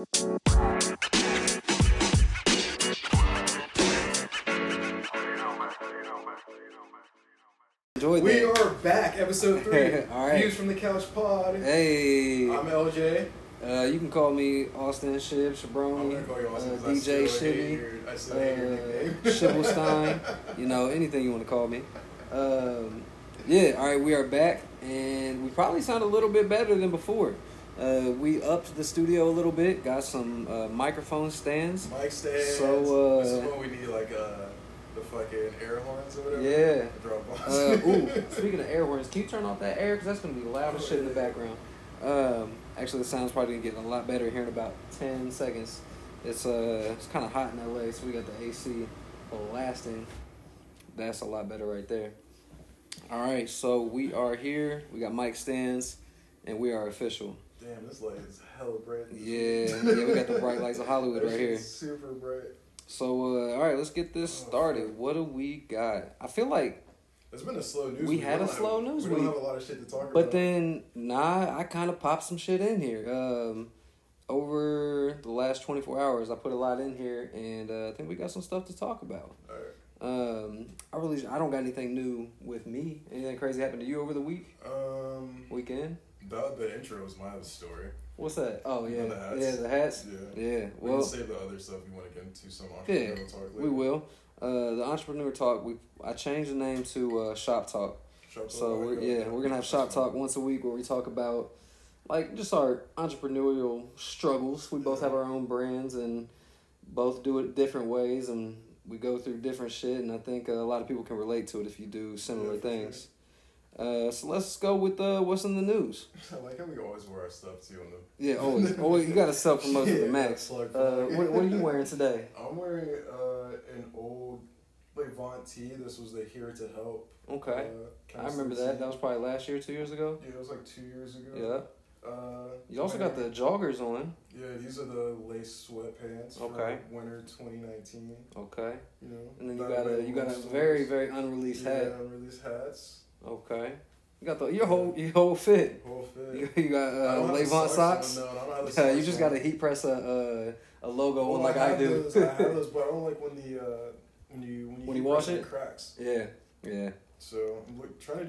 We are back, episode 3. All right. Views from the Couch Pod. Hey, I'm LJ. You can call me Austin Shib, Shabroni, I'm gonna call you Austin, DJ Shibby, Shibblestein, you know, anything you want to call me. Yeah, all right, we are back, and we probably sound a little bit better than before. We upped the studio a little bit, got some microphone stands. Mic stands. So, this is what we need, like the fucking air horns or whatever. Yeah. Speaking of air horns, can you turn off that air? Because that's going to be loud as shit in the background. Actually, the sound's probably going to get a lot better here in about 10 seconds. It's kind of hot in LA, so we got the AC blasting. That's a lot better right there. All right, so we are here. We got mic stands, and we are official. Damn, this light is hella bright. Yeah, we got the bright lights of Hollywood right here. Super bright. So, all right, let's get this started. Man. What do we got? I feel like it's been a slow news week. We don't have a lot of shit to talk about. But then, I kind of popped some shit in here. Over the last 24 hours, I put a lot in here, and I think we got some stuff to talk about. All right. I don't got anything new with me. Anything crazy happened to you over the week? Weekend? The intro was my story. What's that? Oh, yeah. The hats. Yeah, the hats. Yeah. Well, we'll save the other stuff you want to get into some entrepreneurial talk later. We will. The entrepreneur talk, I changed the name to Shop Talk. Shop Talk. So, we're going to have Shop Talk once a week where we talk about, like, just our entrepreneurial struggles. We both have our own brands and both do it different ways, and we go through different shit, and I think a lot of people can relate to it if you do similar things. So let's go with what's in the news. I like how we always wear our stuff too. Always. You gotta self promote to the max. What are you wearing today? I'm wearing an old Levant tee. This was the Here to Help. Okay, I remember that. That was probably last year, 2 years ago. Yeah, it was like 2 years ago. Yeah. You also got the joggers on. Yeah, these are the lace sweatpants for winter 2019. Okay. You know, and then you got a very very unreleased hat. Yeah, unreleased hats. Okay, you got your whole fit. Whole fit. You got Levant socks. No, I don't have the socks. You just got to heat press a logo on like I do. I have those, but I don't like when you wash it cracks. Yeah. So I've been trying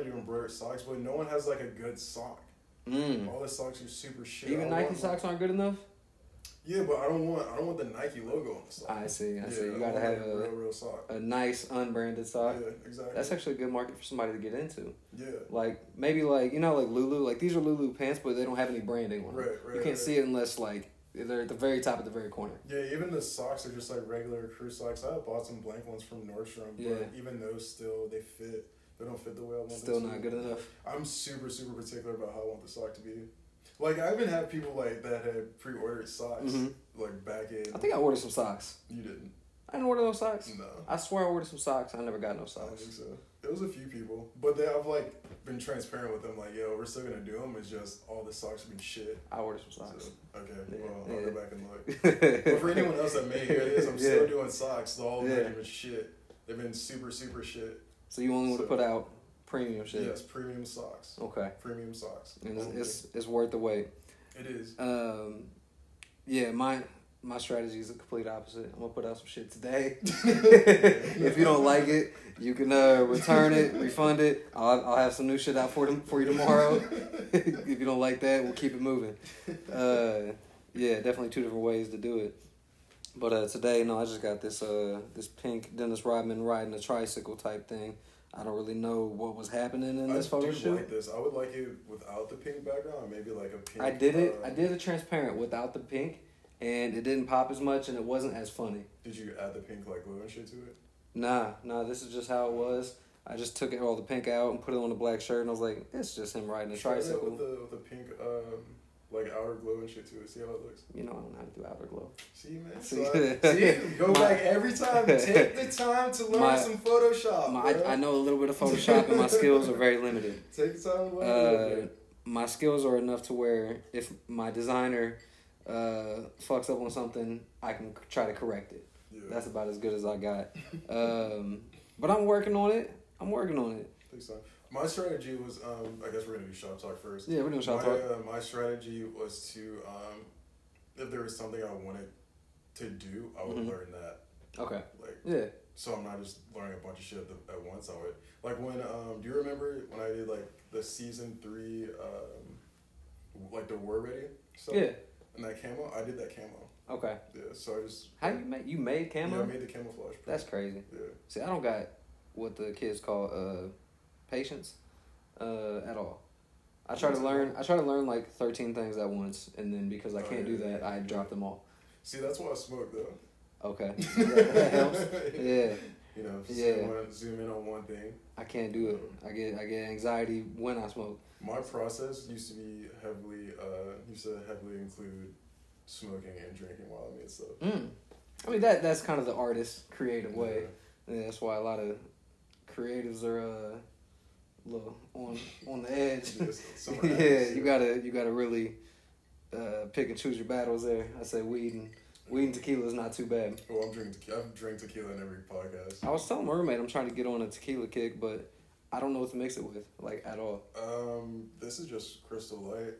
to do embroidered socks, but no one has like a good sock. All the socks are super shit. Even Nike socks aren't good enough. Yeah, but I don't want the Nike logo on the sock. I see. You gotta have real sock. A nice unbranded sock. Yeah, exactly. That's actually a good market for somebody to get into. Yeah. Like maybe like like Lulu. Like these are Lulu pants, but they don't have any branding on them. Right. You can't see it unless like they're at the very top of the very corner. Yeah, even the socks are just like regular crew socks. I bought some blank ones from Nordstrom, but even those still they fit. They don't fit the way I want them to. Still not good enough. I'm super super particular about how I want the sock to be. Like, I even have people, like, that had pre-ordered socks, like, back in... I think I ordered some socks. You didn't? I didn't order those socks? No. I swear I ordered some socks. I never got no socks. I don't think so. It was a few people. But I've, like, been transparent with them. Like, yo, we're still going to do them. It's just all the socks have been shit. I ordered some socks. So, okay. Yeah. Well, I'll go back and look. But for anyone else that may hear this, I'm still doing socks. All of them are shit. They've been super, super shit. So you only want to put out... premium shit. Yes, premium socks. Okay. Premium socks. And it's worth the wait. It is. My strategy is the complete opposite. I'm gonna put out some shit today. If you don't like it, you can return it, refund it. I'll have some new shit out for you tomorrow. If you don't like that, we'll keep it moving. Definitely two different ways to do it. But today, I just got this this pink Dennis Rodman riding a tricycle type thing. I don't really know what was happening in this photo shoot. I do like this. I would like it without the pink background, maybe like a pink. I did it transparent without the pink, and it didn't pop as much, and it wasn't as funny. Did you add the pink like glue and shit to it? Nah. This is just how it was. I just took all the pink out and put it on a black shirt, and I was like, it's just him riding a tricycle. Try it with the pink like outer glow and shit to it. See how it looks. I don't know how to do outer glow. See, man. Go back every time. Take the time to learn some Photoshop. I know a little bit of Photoshop, and my skills are very limited. Take the time to learn. My skills are enough to where if my designer fucks up on something, I can try to correct it. Yeah. That's about as good as I got. But I'm working on it. I think so. My strategy was, I guess we're going to do Shop Talk first. Yeah, we're doing Shop Talk. My strategy was to if there was something I wanted to do, I would learn that. Okay. Like, yeah. So I'm not just learning a bunch of shit at once. I would, like, when do you remember when I did like the season 3 like the War Ready stuff? Yeah. And that camo, I did that camo. Okay. Yeah. So I just. How you made camo? Yeah, I made the camouflage. That's crazy. Yeah. See, I don't got what the kids call patience, at all. I try to learn. I try to learn like 13 things at once, and then because I can't do that, I drop them all. See, that's why I smoke though. Okay. That helps. Yeah. You know, zoom in on one thing. I can't do it. I get anxiety when I smoke. My process used to heavily include smoking and drinking while I made stuff. I mean that's kind of the artist creative way, and that's why a lot of creatives are a little on the edge. You gotta really pick and choose your battles there. I say weed and tequila is not too bad. Well, I've drank tequila in every podcast. I was telling my roommate I'm trying to get on a tequila kick, but I don't know what to mix it with, like, at all. This is just Crystal Light,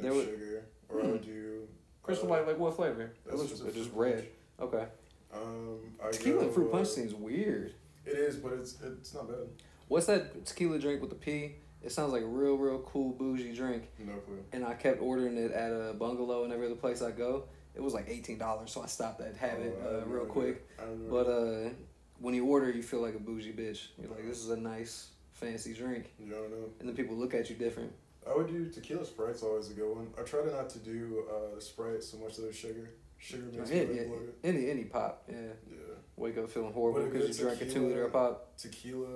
sugar, or I would do... Crystal Light, like what flavor? It was just red. Okay. Tequila and fruit punch seems weird. It is, but it's not bad. What's that tequila drink with the P? It sounds like a real, real cool, bougie drink. No clue. And I kept ordering it at a bungalow and every other place I go. It was like $18, so I stopped that habit real quick. But when you order, you feel like a bougie bitch. You're like, this is a nice... fancy drink. You don't know. And then people look at you different. I would do tequila. Sprite's always a good one. I try to not to do Sprite so much of the sugar. Sugar makes me bloated. Any pop, yeah. Yeah. Wake up feeling horrible because you drank a 2-liter of pop. Tequila,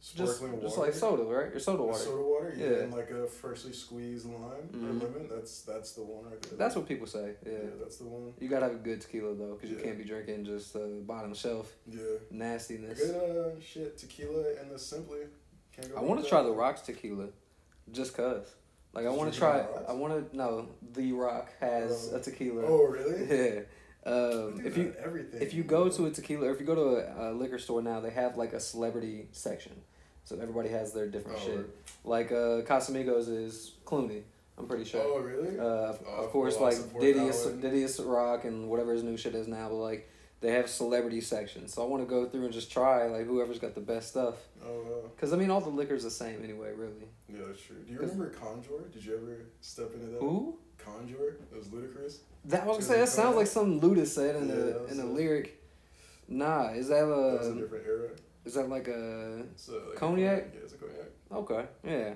sparkling water. Just like soda, right? Or soda water. Soda water, yeah. And like a freshly squeezed lime or lemon. That's the one right there. That's what people say, yeah. Yeah, that's the one. You gotta have a good tequila, though, because you can't be drinking just bottom shelf nastiness. Good tequila and the Simply. Can't go. I want to try the Rock's tequila, just because. Like, I want to try... The Rock has a tequila. Oh, really? Yeah. If you go to a liquor store now, they have like a celebrity section, so everybody has their different shit. Like Casamigos is Clooney, I'm pretty sure. Oh really? Of course, like Diddy is Rock and whatever his new shit is now, but like they have celebrity sections. So I want to go through and just try like whoever's got the best stuff. Oh wow. Because I mean, all the liquor's the same anyway, really. Yeah, that's true. Do you remember Conjure? Did you ever step into that? Who? Conjure. It was ludicrous. That was gonna say. That sounds like something Luda said in a lyric. Nah, is that a? That's a different era. Is that like a cognac? Yeah, it's a cognac. Okay, yeah.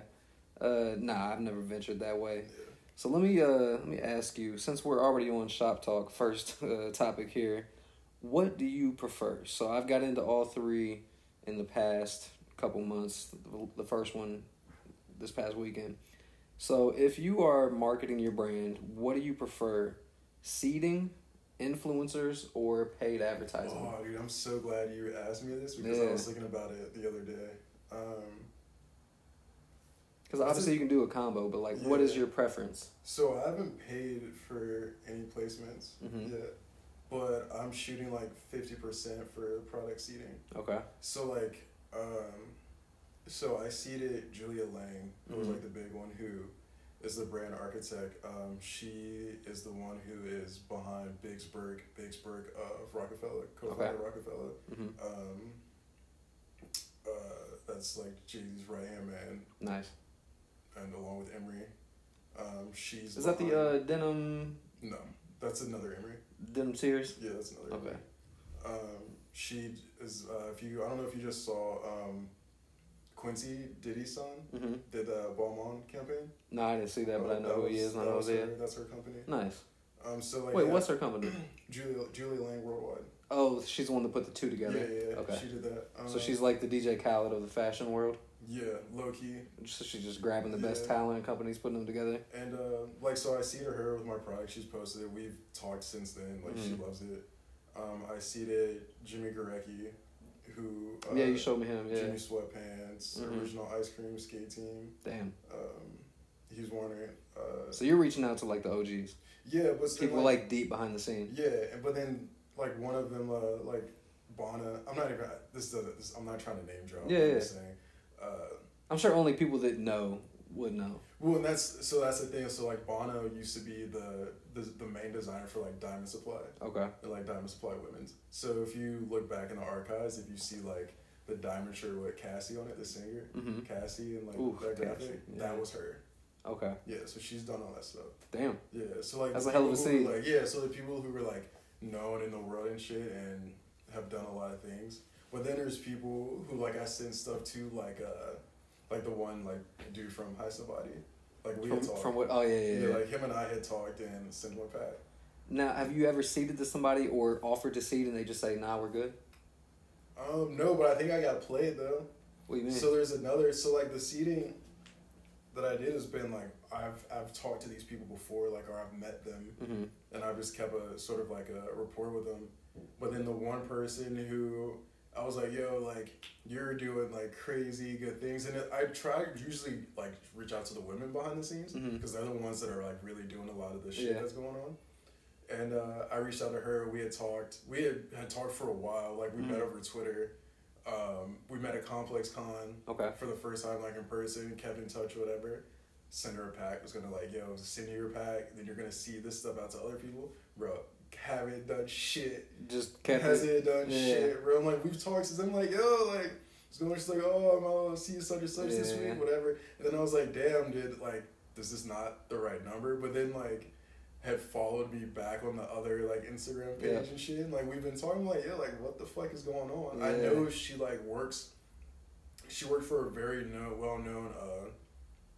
Nah, I've never ventured that way. Yeah. So let me ask you, since we're already on Shop Talk, first topic here, what do you prefer? So I've got into all three in the past couple months. The first one this past weekend. So if you are marketing your brand, what do you prefer? Seeding, influencers, or paid advertising? Oh, dude, I'm so glad you asked me this because I was thinking about it the other day. Because obviously you can do a combo, but like, what is your preference? So I haven't paid for any placements yet, but I'm shooting like 50% for product seeding. Okay. So like, so I seeded Julia Lang, who was like the big one, who is the brand architect. She is the one who is behind Bigsburg of Rockefeller, co-founder Rockefeller. That's like Jay-Z's right-hand man. Nice. And along with Emery. She's... Is that the denim... No, that's another Emery. Denim Sears? Yeah, that's another Emery. She is... I don't know if you just saw... Quincy Diddy's son did the Balmain campaign. No, I didn't see that, but I know who he is. I was there. That's her company. Nice. So like, wait, what's her company? Julie Lang Worldwide. Oh, she's the one that put the two together. Yeah. Okay. She did that. So she's like the DJ Khaled of the fashion world. Yeah, low key. So she's just grabbing the best talent and companies, putting them together. And so I see her with my product. She's posted it. We've talked since then. Like she loves it. I see that Jimmy Garecki. Who you showed me him. Yeah, Jimmy Sweatpants, original ice cream skate team. Damn. He's wondering. So you're reaching out to like the OGs. Yeah, but people like deep behind the scene. Yeah, but then like one of them, like Bonna. I'm not trying to name drop. Yeah. I'm sure only people that know would know. Well, and that's the thing. So like Bono used to be the main designer for like Diamond Supply. Okay. And like Diamond Supply Women's. So if you look back in the archives, if you see like the diamond shirt with Cassie on it, the singer, mm-hmm. Cassie, and like ooh, that graphic, yeah. That was her. Okay. Yeah, so she's done all that stuff. Damn. Yeah, so like that's a hell of a scene. Like, yeah, so the people who were like known in the world and shit and have done a lot of things, but then there's people who like I send stuff to like the one like dude from Heisenberg, like we had talked from what? Oh yeah. Like him and I had talked and sent him a pack. Now, have you ever seeded to somebody or offered to seed and they just say, "Nah, we're good"? No, but I think I got played though. What do you mean? So there's another. So like the seeding that I did has been like I've talked to these people before, like, or I've met them, mm-hmm. and I've just kept a sort of like a rapport with them. But then the one person who I was like, yo, like you're doing like crazy good things, and I try to usually like reach out to the women behind the scenes because mm-hmm. they're the ones that are like really doing a lot of the shit yeah. that's going on. And I reached out to her. We had talked. We had talked for a while. Like we mm-hmm. met over Twitter. We met at Complex Con. Okay. For the first time, like in person, kept in touch, whatever. Send her a pack. Was gonna like, yo, send you your pack. Then you're gonna see this stuff out to other people, bro. Haven't done shit. Just kept hasn't done yeah. shit, bro. I'm like, we've talked since. I'm like, yo, like, it's going just like, oh, I'm gonna see you such and such yeah. this week, whatever. And then I was like, damn, dude, like, this is not the right number. But then like. Had followed me back on the other like Instagram page yeah. and shit. And, like we've been talking, like yeah, like what the fuck is going on? Yeah. I know she like works. She worked for a very well known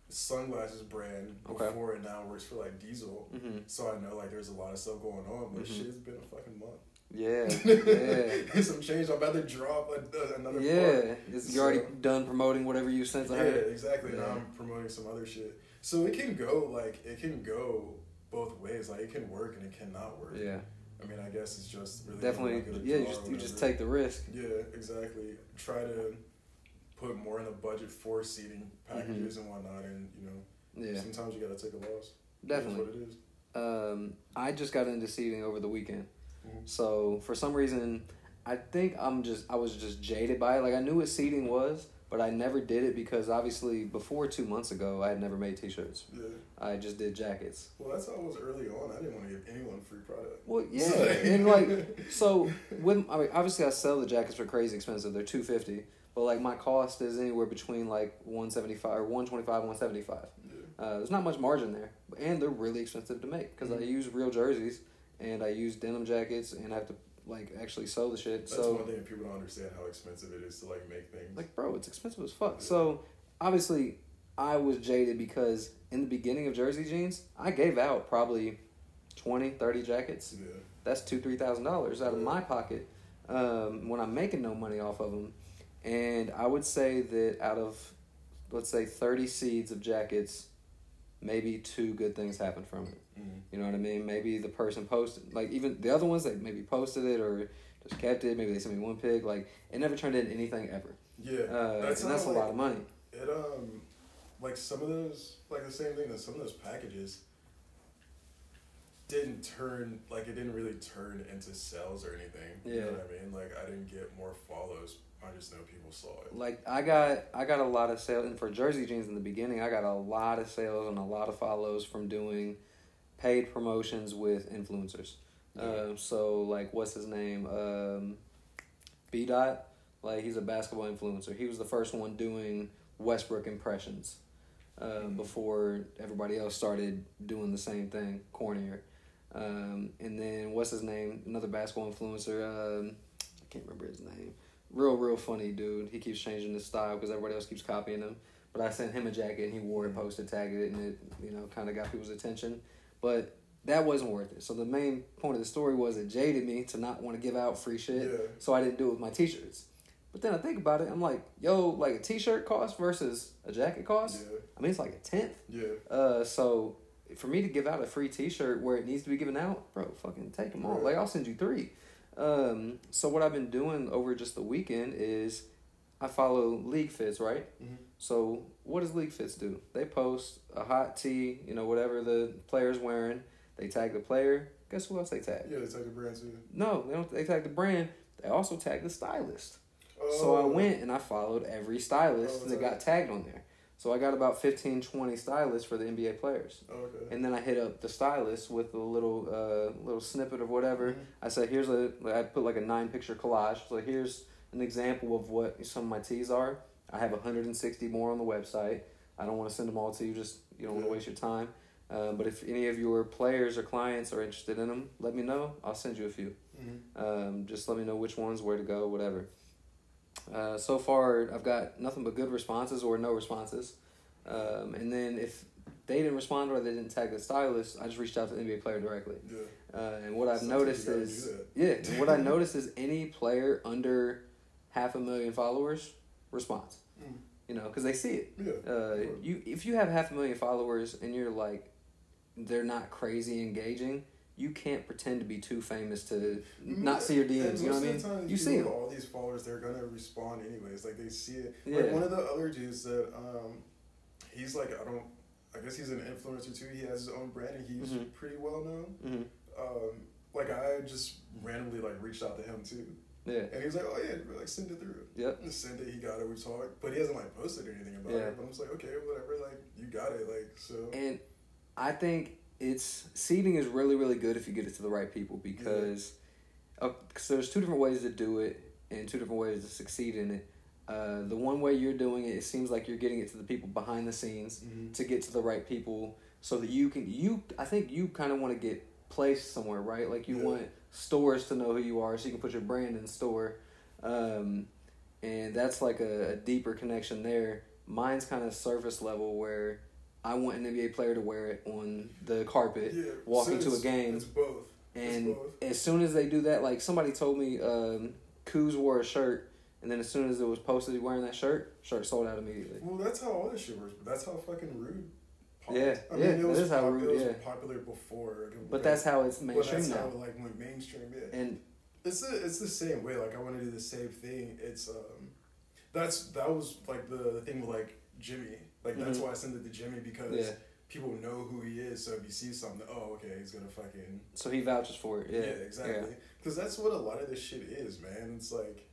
sunglasses brand okay. before, and now works for like Diesel. Mm-hmm. So I know like there's a lot of stuff going on, but mm-hmm. shit's been a fucking month. Yeah, yeah. Some change. I'm about to drop another. Yeah, you're already done promoting whatever you sent. Yeah, exactly. Yeah. Now I'm promoting some other shit. So it can go. Both ways, like it can work and it cannot work. Yeah, I mean, I guess it's just really definitely. Yeah, you just take the risk. Yeah, exactly. Try to put more in the budget for seating packages mm-hmm. and whatnot, and sometimes you gotta take a loss. Definitely, that's what it is. I just got into seating over the weekend, mm-hmm. so for some reason, I think I was just jaded by it. Like I knew what seating was. But I never did it because, obviously, before 2 months ago, I had never made T-shirts. Yeah. I just did jackets. Well, that's how I was early on. I didn't want to give anyone free product. Well, yeah. And, like, so, obviously, I sell the jackets for crazy expensive. They're $250. But, like, my cost is anywhere between, like, $175 or $125, $175. Yeah. There's not much margin there. And they're really expensive to make because mm-hmm. I use real jerseys and I use denim jackets and I have to... like, actually sew the shit. That's one thing that people don't understand, how expensive it is to, like, make things. Like, bro, it's expensive as fuck. Yeah. So, obviously, I was jaded because in the beginning of Jersey Jeans, I gave out probably 20, 30 jackets. Yeah. That's $2,000, $3,000 out of my pocket when I'm making no money off of them. And I would say that out of, let's say, 30 seeds of jackets, maybe two good things happen from it. Mm-hmm. You know what I mean? Maybe the person posted, like even the other ones that maybe posted it or just kept it. Maybe they sent me one pic. Like it never turned into anything ever. Yeah, that's a lot of money. It like some of those, like the same thing that some of those packages didn't turn, like it didn't really turn into sales or anything. Yeah. You know what I mean? Like I didn't get more follows. I just know people saw it. Like, I got a lot of sales. And for Jersey Jeans in the beginning, I got a lot of sales and a lot of follows from doing paid promotions with influencers. Yeah. So, like, what's his name? B-Dot. Like, he's a basketball influencer. He was the first one doing Westbrook impressions before everybody else started doing the same thing, cornier. And then, what's his name? Another basketball influencer. I can't remember his name. Real funny dude. He keeps changing his style because everybody else keeps copying him. But I sent him a jacket and he wore it, posted, tagged it, and it, kind of got people's attention. But that wasn't worth it. So the main point of the story was it jaded me to not want to give out free shit. Yeah. So I didn't do it with my T-shirts. But then I think about it. I'm like, yo, like a T-shirt cost versus a jacket cost? Yeah. I mean, it's like a tenth. Yeah. So for me to give out a free T-shirt where it needs to be given out, bro, fucking take them all. Right. Like, I'll send you three. So what I've been doing over just the weekend is I follow League Fits, right? Mm-hmm. So what does League Fits do? They post a hot tee, whatever the player's wearing. They tag the player. Guess who else they tag? Yeah, they tag the brand too. No, they don't. They tag the brand. They also tag the stylist. Oh. So I went and I followed every stylist that got tagged on there. So I got about 15, 20 stylists for the NBA players. Okay. And then I hit up the stylist with a little little snippet of whatever. Mm-hmm. I said, here's a, I put like a 9-picture collage. So here's an example of what some of my tees are. I have 160 more on the website. I don't want to send them all to you. Just, you don't want to waste your time. But if any of your players or clients are interested in them, let me know. I'll send you a few. Mm-hmm. Just let me know which ones, where to go, whatever. So far, I've got nothing but good responses or no responses. And then if they didn't respond or they didn't tag the stylist, I just reached out to the NBA player directly. Yeah. And what I've noticed is, what I noticed is any player under 500,000 followers responds. Mm. You know, because they see it. Yeah. You if you have 500,000 followers and you're like, they're not crazy engaging. You can't pretend to be too famous to not see your DMs. You know what I mean? You see them. All these followers, they're gonna respond anyways. Like they see it. Yeah. Like one of the other dudes that, he's like I guess he's an influencer too. He has his own brand and he's mm-hmm. pretty well known. Mm-hmm. Like I just randomly like reached out to him too. Yeah. And he was like, oh yeah, like send it through. Yep. Just send it. He got it. We talked, but he hasn't like posted or anything about it. But I'm just like, okay, whatever. Like you got it. Like so. And I think. Seeding is really, really good if you get it to the right people because cause there's two different ways to do it and two different ways to succeed in it. The one way you're doing it, it seems like you're getting it to the people behind the scenes mm-hmm. to get to the right people so that you can, I think you kind of want to get placed somewhere, right? Like you want stores to know who you are so you can put your brand in store. And that's like a deeper connection there. Mine's kind of surface level where I want an NBA player to wear it on the carpet, walking to a game. It's both. And it's both. As soon as they do that, like somebody told me, Kuz wore a shirt, and then as soon as it was posted wearing that shirt sold out immediately. Well, that's how all this shit works, but that's how fucking rude. It was popular before. But that's how it's mainstream now. That's how like went mainstream. Yeah. And it's the same way. Like I want to do the same thing. It's that was like the thing with like Jimmy. Like, that's why I sent it to Jimmy, because people know who he is, so if he sees something, oh, okay, he's going to fucking... So he vouches for it, Yeah, exactly. Because that's what a lot of this shit is, man. It's like,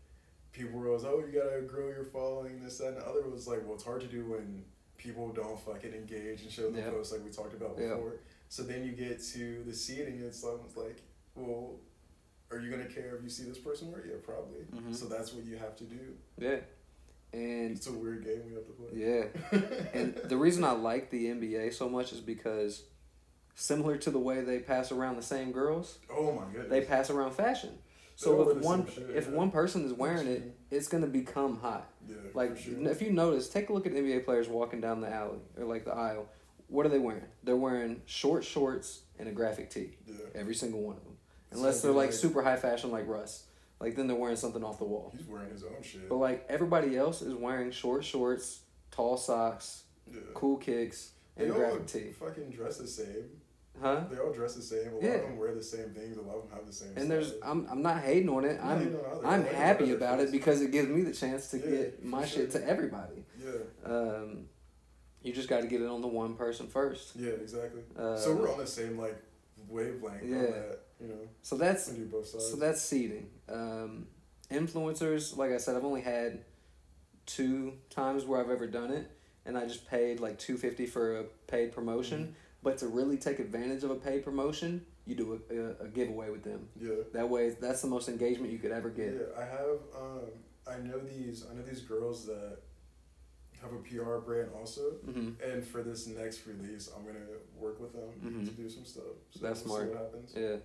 people were always, oh, you got to grow your following, this, that, and the other was like, well, it's hard to do when people don't fucking engage and show the posts like we talked about before. So then you get to the seeding, and someone's like, well, are you going to care if you see this person wear it? Yeah, probably. Mm-hmm. So that's what you have to do. Yeah. And it's a weird game we have to play. Yeah. And the reason I like the NBA so much is because similar to the way they pass around the same girls, oh my goodness, they pass around fashion. So if one person is wearing it, it's going to become hot. Yeah, like if you notice, take a look at NBA players walking down the alley or like the aisle. What are they wearing? They're wearing short shorts and a graphic tee. Yeah. Every single one of them. Unless they're like super high fashion like Russ. Like, then they're wearing something off the wall. He's wearing his own shit. But, like, everybody else is wearing short shorts, tall socks, cool kicks, and graphic tee. They all fucking dress the same. Huh? They all dress the same. A lot of them wear the same things. A lot of them have the same And there's... I'm not hating on it. I'm happy about it because it gives me the chance to get my shit to everybody. Yeah. You just got to get it on the one person first. Yeah, exactly. So we're on the same, like, wavelength on that. You know, so that's seeding. Influencers, like I said, I've only had 2 times where I've ever done it, and I just paid like $250 for a paid promotion. Mm-hmm. But to really take advantage of a paid promotion, you do a giveaway with them. Yeah. That way, that's the most engagement you could ever get. Yeah, I have. I know these girls that have a PR brand also, mm-hmm. and for this next release, I'm gonna work with them mm-hmm. to do some stuff. So that's smart. See what happens. Yeah.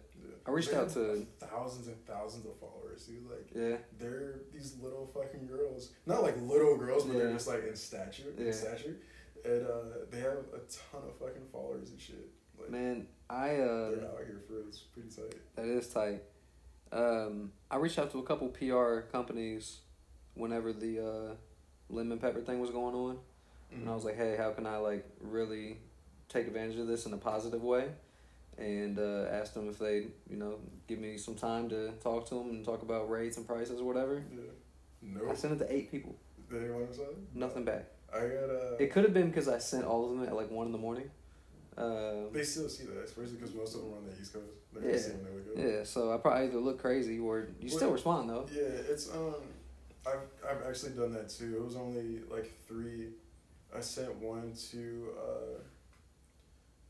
I reached out to thousands and thousands of followers, dude. Like, they're these little fucking girls. Not like little girls, but they're just like in stature. Yeah. In stature. And they have a ton of fucking followers and shit. Like, man, they're out here for it. It's pretty tight. That is tight. I reached out to a couple PR companies whenever the lemon pepper thing was going on. Mm-hmm. And I was like, hey, how can I like really take advantage of this in a positive way? And asked them if they, you know, give me some time to talk to them and talk about rates and prices or whatever. Yeah. Nope. I sent it to 8 people. Did anyone decide? Nothing back. I got It could have been because I sent all of them at like 1 a.m. They still see that, especially because most of them are on the East Coast. They're just seeing that we go. Yeah, so I probably either look crazy or you still respond though. Yeah, it's I've actually done that too. It was only like 3 I sent one to,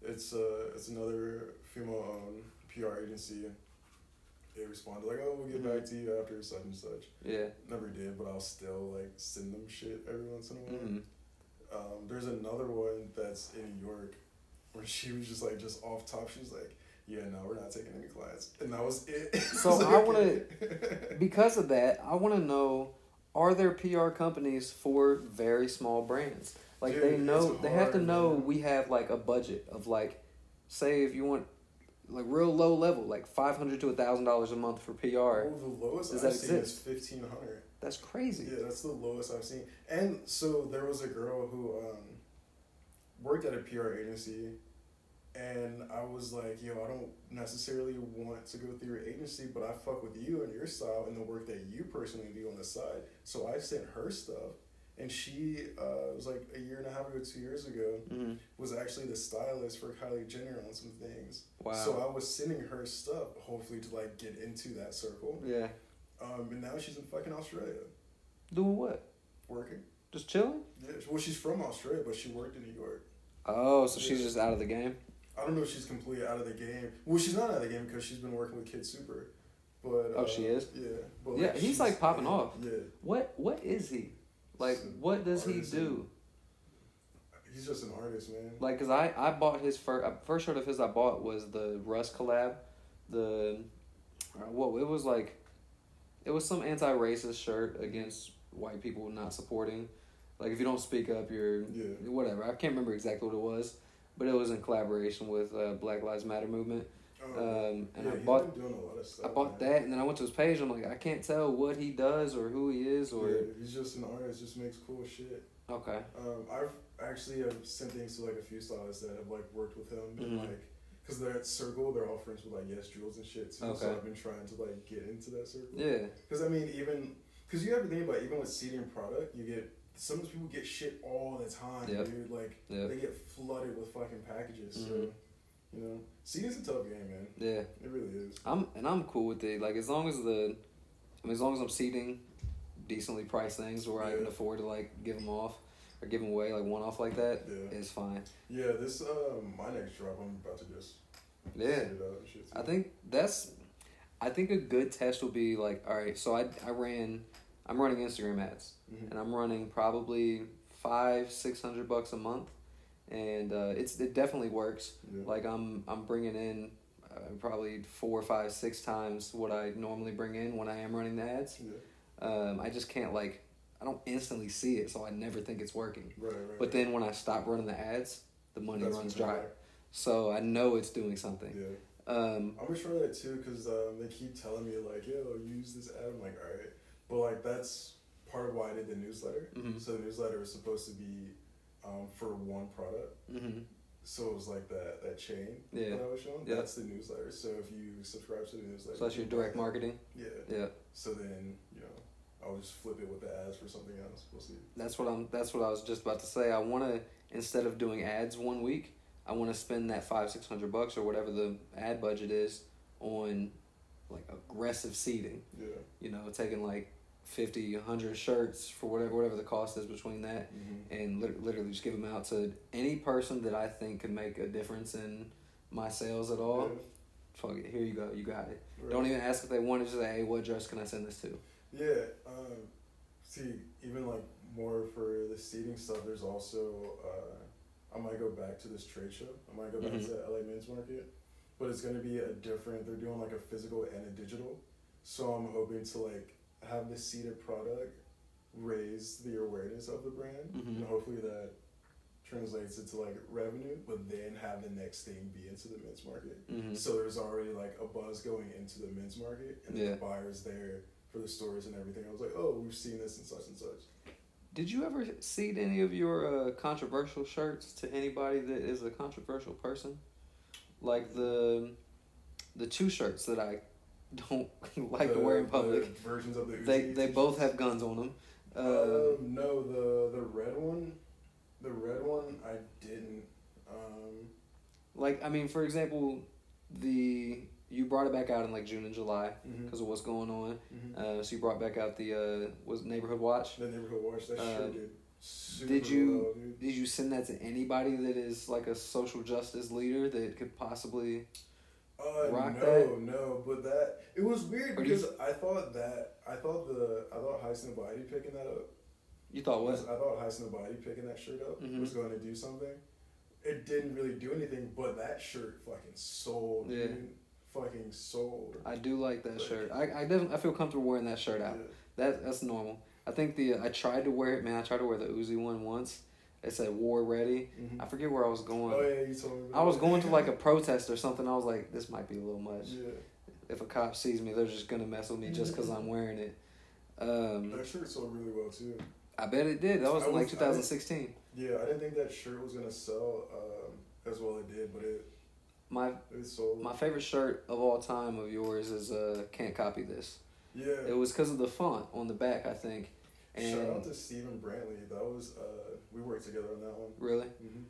it's another female-owned PR agency. They responded like, oh, we'll get back to you after such and such. Yeah. Never did, but I'll still, like, send them shit every once in a while. Mm-hmm. There's another one that's in New York where she was just, like, just off top. She was like, yeah, no, we're not taking any class. And that was it. So was like, I want to, because of that, I want to know, are there PR companies for very small brands? Like, dude, they know, they have to know, man. We have, like, a budget of, like, say if you want, like, real low level, like $500 to $1,000 a month for PR. Oh, the lowest I've seen is $1,500. That's crazy. Yeah, that's the lowest I've seen. And so there was a girl who worked at a PR agency, and I was like, yo, I don't necessarily want to go through your agency, but I fuck with you and your style and the work that you personally do on the side. So I sent her stuff, and she was like a year and a half ago, 2 years ago, was actually the stylist for Kylie Jenner on some things. Wow. So I was sending her stuff, hopefully to like get into that circle. Yeah. And now she's in fucking Australia. Doing what? Working. Just chilling? Yeah. Well, she's from Australia, but she worked in New York. Oh, so she's just out of the game? I don't know if she's completely out of the game. Well, she's not out of the game because she's been working with Kid Super. But oh, she is? Yeah. But, like, yeah, he's like popping off. Yeah. What is he? Like, what does he do? He's just an artist, man. Like, because I bought his first shirt of his I bought was the Russ collab. It was like... It was some anti-racist shirt against white people not supporting. Like, if you don't speak up, you're... Yeah. Whatever. I can't remember exactly what it was. But it was in collaboration with Black Lives Matter movement. I bought that, and then I went to his page, and I'm like, I can't tell what he does or who he is. Or yeah, he's just an artist, just makes cool shit. Okay. I've sent things to, like, a few stylists that have, like, worked with him. And, like, because they're at Circle, they're all friends with, like, Yes Jewels and shit, too. Okay. So I've been trying to, like, get into that circle. Yeah. Because, I mean, even... Because you have to think about it, even with seeding product, you get... Some people get shit all the time, dude. Like, they get flooded with fucking packages. So, you know, seeding's a tough game, man. Yeah. It really is. I'm cool with it. Like, as long as I'm seeding decently priced things where I can afford to, like, give them off or give them away, like, one off like that, it's fine. Yeah, this, my next drop, I'm about to just set it up and shit. I think a good test will be, like, all right, so I'm running Instagram ads, and I'm running probably $500-$600 a month, and it definitely works. Yeah. Like I'm bringing in probably 4, 5, 6 times what I normally bring in when I am running the ads. Yeah. I just can't, like, I don't instantly see it, so I never think it's working. Right. But then when I stop running the ads, the money runs dry. Right. So I know it's doing something. Yeah. I was trying that too, because they keep telling me, like, yo, use this ad. I'm like, all right. But, like, that's part of why I did the newsletter. So the newsletter was supposed to be for one product. So it was, like, that chain that I was showing. Yeah. That's the newsletter. So if you subscribe to the newsletter... So that's your direct marketing? Yeah. So then, you know, I'll just flip it with the ads for something else. We'll see. That's what I was just about to say. I want to, instead of doing ads 1 week, I want to spend that $500-$600 or whatever the ad budget is on, like, aggressive seeding. Yeah. You know, taking, like... 50, 100 shirts for whatever the cost is between that, and literally just give them out to any person that I think could make a difference in my sales at all. Yeah. Fuck it, here you go, you got it. Right. Don't even ask if they want it, just say, hey, what dress can I send this to? Yeah, see, even like more for the seating stuff, there's also, I might go back to this trade show. I might go back to the LA Men's Market, but it's going to be a different, they're doing like a physical and a digital, so I'm hoping to like have the seated product raise the awareness of the brand, and hopefully that translates into like revenue, but then have the next thing be into the men's market. So there's already like a buzz going into the men's market, and the buyers there for the stores and everything. I was like, oh, we've seen this and such and such. Did you ever seed any of your controversial shirts to anybody that is a controversial person? Like the two shirts that I don't like to wear in public. Versions of the Uzi they both have guns on them. No, the red one, I didn't. Like, I mean, for example, you brought it back out in like June and July because of what's going on. So you brought back out the Neighborhood Watch. The Neighborhood Watch, that sure did. Did you send that to anybody that is like a social justice leader that could possibly rock that? No, but that it was weird because I thought Heist Nobody picking that up. You thought what? I thought Heist Nobody picking that shirt up was going to do something. It didn't really do anything, but that shirt fucking sold. Yeah. Dude. Fucking sold. I do like that shirt. I feel comfortable wearing that shirt out. Yeah. That's normal. I think I tried to wear the Uzi one once. It said War Ready. Mm-hmm. I forget where I was going. Oh, yeah, you told me. I was going to like a protest or something. I was like, this might be a little much. Yeah. If a cop sees me, they're just going to mess with me just because I'm wearing it. That shirt sold really well, too. I bet it did. That was in like 2016. I didn't think that shirt was going to sell as well it did, but it sold. My favorite shirt of all time of yours is Can't Copy This. Yeah. It was because of the font on the back, I think. And shout out to Stephen Brantley. That was we worked together on that one. Really? Mm-hmm.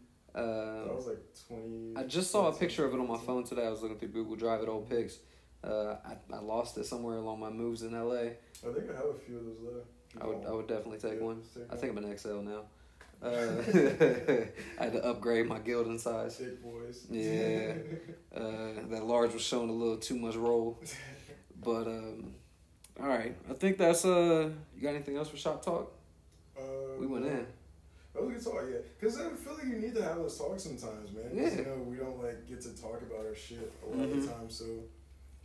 That was like 20. I just saw a picture of it on my phone today. I was looking through Google Drive at old pics. I lost it somewhere along my moves in LA. I think I have a few of those there. I would definitely take one. I think I'm an XL now. I had to upgrade my Gildan size. Thick boys. Yeah. That large was showing a little too much roll, but. All right, I think that's you got anything else for Shop Talk? We went in. That was a good talk, yeah. Because I feel like you need to have us talk sometimes, man. Yeah. You know, we don't, get to talk about our shit a lot of the time, so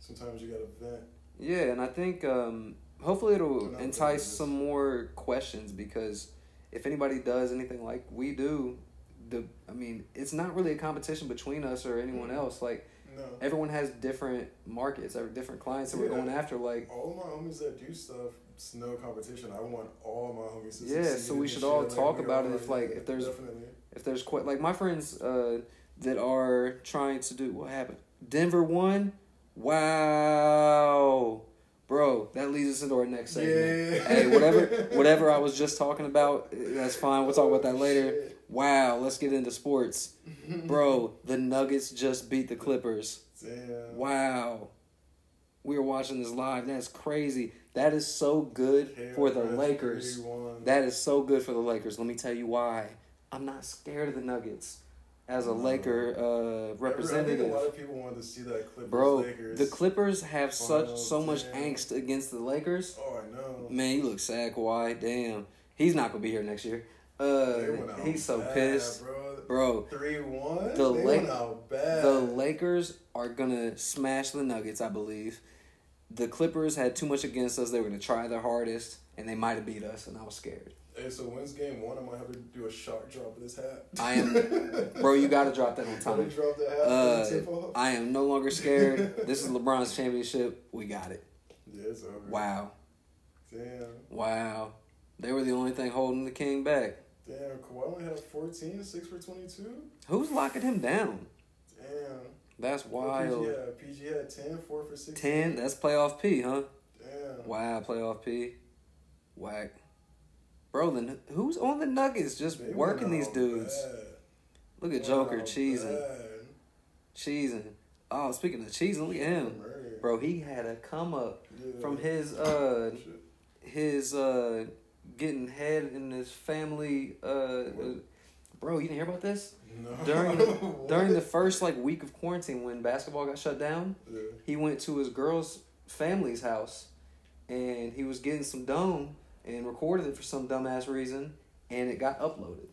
sometimes you got to vent. Yeah, and I think hopefully it'll entice some more questions because if anybody does anything like we do, it's not really a competition between us or anyone else, No. Everyone has different markets, different clients that we're going after. All of my homies that do stuff, it's no competition. I want all of my homies to succeed. Yeah, so we should all talk about it. If there's quite my friends that are trying to do what happened. Denver won. Wow, bro, that leads us into our next segment. Yeah. Hey, whatever I was just talking about, that's fine. We'll talk about that later. Shit. Wow, let's get into sports. Bro, the Nuggets just beat the Clippers. Damn. Wow. We were watching this live. That's crazy. That is so good for the Lakers. That is so good for the Lakers. Let me tell you why. I'm not scared of the Nuggets as a Laker representative. I think a lot of people wanted to see that Clippers. Bro, Lakers. The Clippers have so much angst against the Lakers. Oh, I know. Man, you look sad, Kawhi. Damn. He's not going to be here next year. He's so pissed, bro. 3-1. The Lakers are gonna smash the Nuggets, I believe. The Clippers had too much against us. They were gonna try their hardest, and they might have beat us, and I was scared. Hey, so when's game one? I might have to do a shock drop of this hat. I am, bro. You gotta drop that on time. You drop that hat. I am no longer scared. This is LeBron's championship. We got it. Yeah, it's over. Wow. Damn. Wow. They were the only thing holding the king back. Damn, Kawhi only had 14, 6 for 22? Who's locking him down? Damn. That's wild. PG had 10, 4 for 16. 10, that's playoff P, huh? Damn. Wow, playoff P. Whack. Bro, who's on the Nuggets just working these dudes? Bad. Look at Joker cheesing. Cheesing. Oh, speaking of cheesing, look at him. Bro, he had a come up from his getting head in his family. Bro, you didn't hear about this? No. During the first week of quarantine when basketball got shut down, he went to his girl's family's house and he was getting some dome and recorded it for some dumbass reason and it got uploaded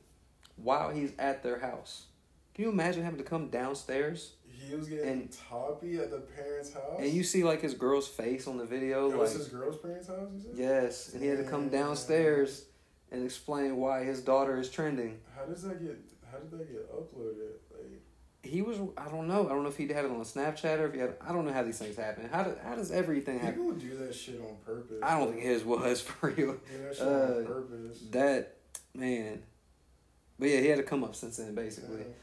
while he's at their house. Can you imagine having to come downstairs? He was getting toppy at the parents' house. And you see, his girl's face on the video. It was his girl's parents' house, you said? Yes. And he had to come downstairs and explain why his daughter is trending. How did that get uploaded? I don't know. I don't know if he had it on Snapchat or if he had... I don't know how these things happen. How does everything happen? People do that shit on purpose. I don't think his was, for real. Yeah, that shit on purpose. That... Man. But yeah, he had to come up since then, basically. Yeah.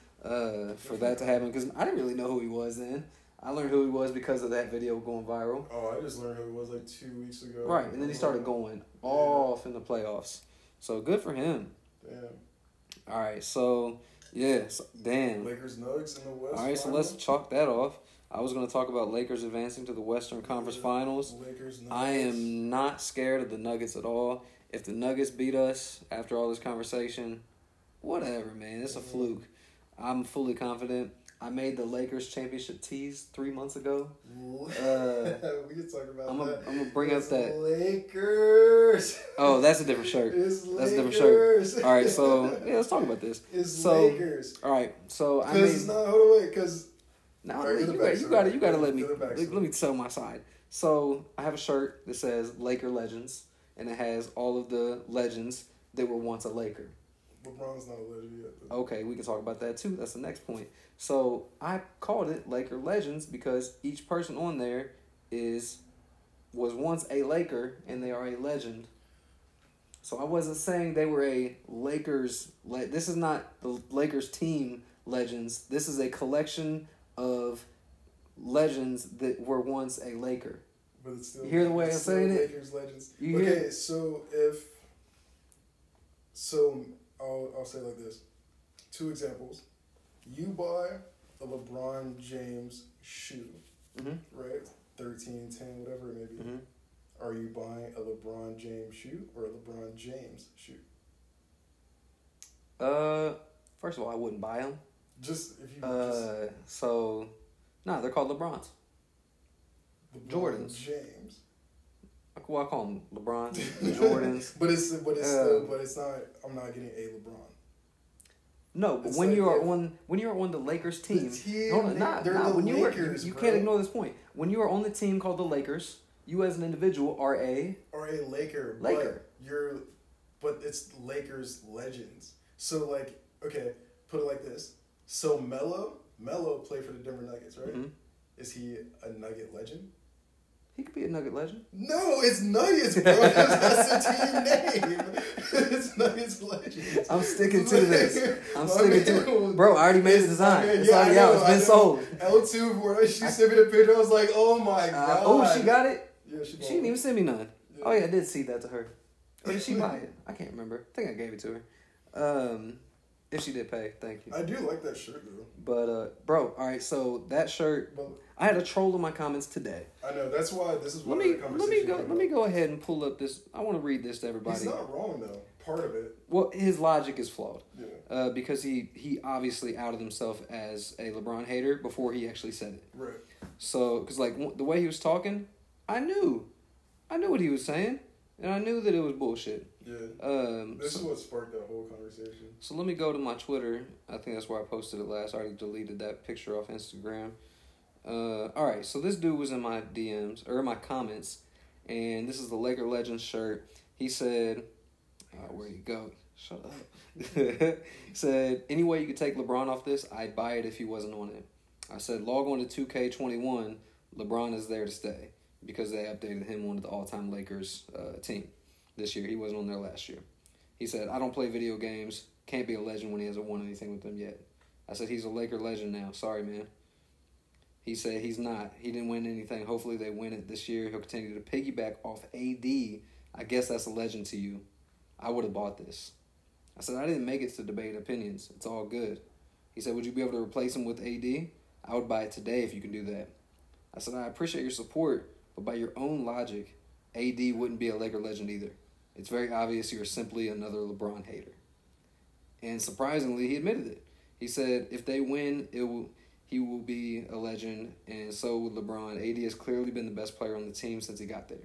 For that to happen, because I didn't really know who he was then. I learned who he was because of that video going viral. Oh, I just learned who he was 2 weeks ago. Right, and then he started going off in the playoffs. So good for him. Damn. All right, so damn. Lakers Nuggets in the West. All right, so let's chalk that off. I was going to talk about Lakers advancing to the Western Conference Finals. Lakers Nuggets. I am not scared of the Nuggets at all. If the Nuggets beat us after all this conversation, whatever, man. It's a fluke. I'm fully confident. I made the Lakers championship tease 3 months ago. We can talk about that. I'm going to bring up that. Lakers. Oh, that's a different shirt. That's a different shirt. All right, so yeah, let's talk about this. Lakers. All right, so I mean. Because it's not, hold on, because. No, you got to let me. Let me tell my side. So I have a shirt that says Laker Legends, and it has all of the legends that were once a Laker. LeBron's not a legend yet. Though. Okay, we can talk about that too. That's the next point. So I called it Laker Legends because each person on there was once a Laker and they are a legend. So I wasn't saying they were a Lakers. This is not the Lakers team legends. This is a collection of legends that were once a Laker. But it's still, you hear the way I'm saying it? Lakers legends. Okay, so I'll say it like this. Two examples. You buy a LeBron James shoe, mm-hmm. right? 13, 10, whatever it may be. Mm-hmm. Are you buying a LeBron James shoe or a LeBron James shoe? First of all, I wouldn't buy them. They're called LeBrons. LeBron Jordans. James. Well, I call them LeBrons, Jordans. But it's not. I'm not getting a LeBron. No, but when you are on the Lakers team, you can't ignore this point. When you are on the team called the Lakers, you as an individual are a Laker. But it's Lakers Legends. So like, okay, put it like this. So Melo played for the Denver Nuggets, right? Mm-hmm. Is he a Nugget legend? He could be a Nugget legend. No, it's Nuggets, bro. That's the team name. It's Nuggets Legends. I'm sticking to this. Bro, I already made the design. Man, it's already out. It's been sold. L2, bro, she sent me the picture. I was like, oh my God. Oh, she got it? Yeah, she didn't even send me none. Yeah. Oh, yeah, I did see that to her. Or did she buy it? I can't remember. I think I gave it to her. If she did pay, thank you. I do like that shirt, though. But, bro, all right, so that shirt, I had a troll in my comments today. I know, that's why this is one of the conversations. Let me go ahead and pull up this. I want to read this to everybody. He's not wrong, though. Part of it. Well, his logic is flawed. Yeah. Because he obviously outed himself as a LeBron hater before he actually said it. Right. So, because, like, the way he was talking, I knew what he was saying, and I knew that it was bullshit. Yeah. This is what sparked that whole conversation. So let me go to my Twitter. I think that's where I posted it last. I already deleted that picture off Instagram. Alright, so this dude was in my DMs, or in my comments, and this is the Laker Legends shirt. He said, where'd he go? Shut up. He said, any way you could take LeBron off this, I'd buy it if he wasn't on it. I said, log on to 2K21. LeBron is there to stay because they updated him on the all-time Lakers team. This year. He wasn't on there last year. He said, I don't play video games. Can't be a legend when he hasn't won anything with them yet. I said, he's a Laker legend now. Sorry, man. He said he's not. He didn't win anything. Hopefully they win it this year. He'll continue to piggyback off AD. I guess that's a legend to you. I would have bought this. I said, I didn't make it to debate opinions. It's all good. He said, would you be able to replace him with AD? I would buy it today if you can do that. I said, I appreciate your support, but by your own logic, AD wouldn't be a Laker legend either. It's very obvious you're simply another LeBron hater. And surprisingly, he admitted it. He said, if they win, he will be a legend, and so will LeBron. AD has clearly been the best player on the team since he got there.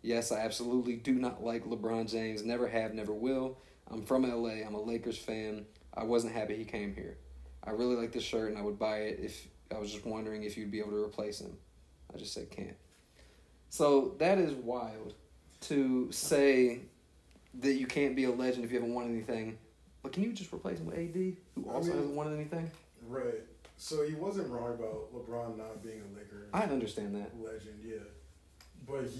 Yes, I absolutely do not like LeBron James. Never have, never will. I'm from L.A. I'm a Lakers fan. I wasn't happy he came here. I really like this shirt, and I would buy it if I was just wondering if you'd be able to replace him. I just said can't. So that is wild. To say that you can't be a legend if you haven't won anything, but can you just replace him with AD, who also hasn't won anything? Right. So he wasn't wrong about LeBron not being a Laker. I understand that. Legend, yeah. But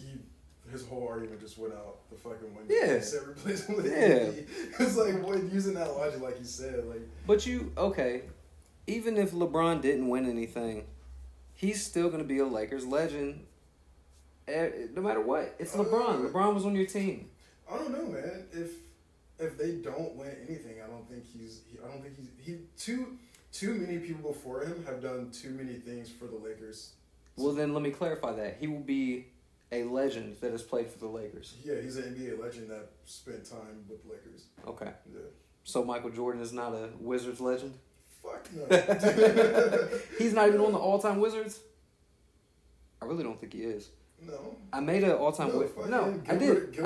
his whole argument just went out the fucking window. Yeah. He said replace him with AD. It's like, boy, using that logic, like you said, like. But even if LeBron didn't win anything, he's still gonna be a Lakers legend. No matter what, it's LeBron. LeBron was on your team. I don't know, man. If they don't win anything, too many people before him have done too many things for the Lakers. Well, then let me clarify that. He will be a legend that has played for the Lakers. Yeah, he's an NBA legend that spent time with the Lakers. Okay. Yeah. So Michael Jordan is not a Wizards legend? Fuck no. He's not even on the all-time Wizards? I really don't think he is. No. I made an all-time Wizards. No, I did.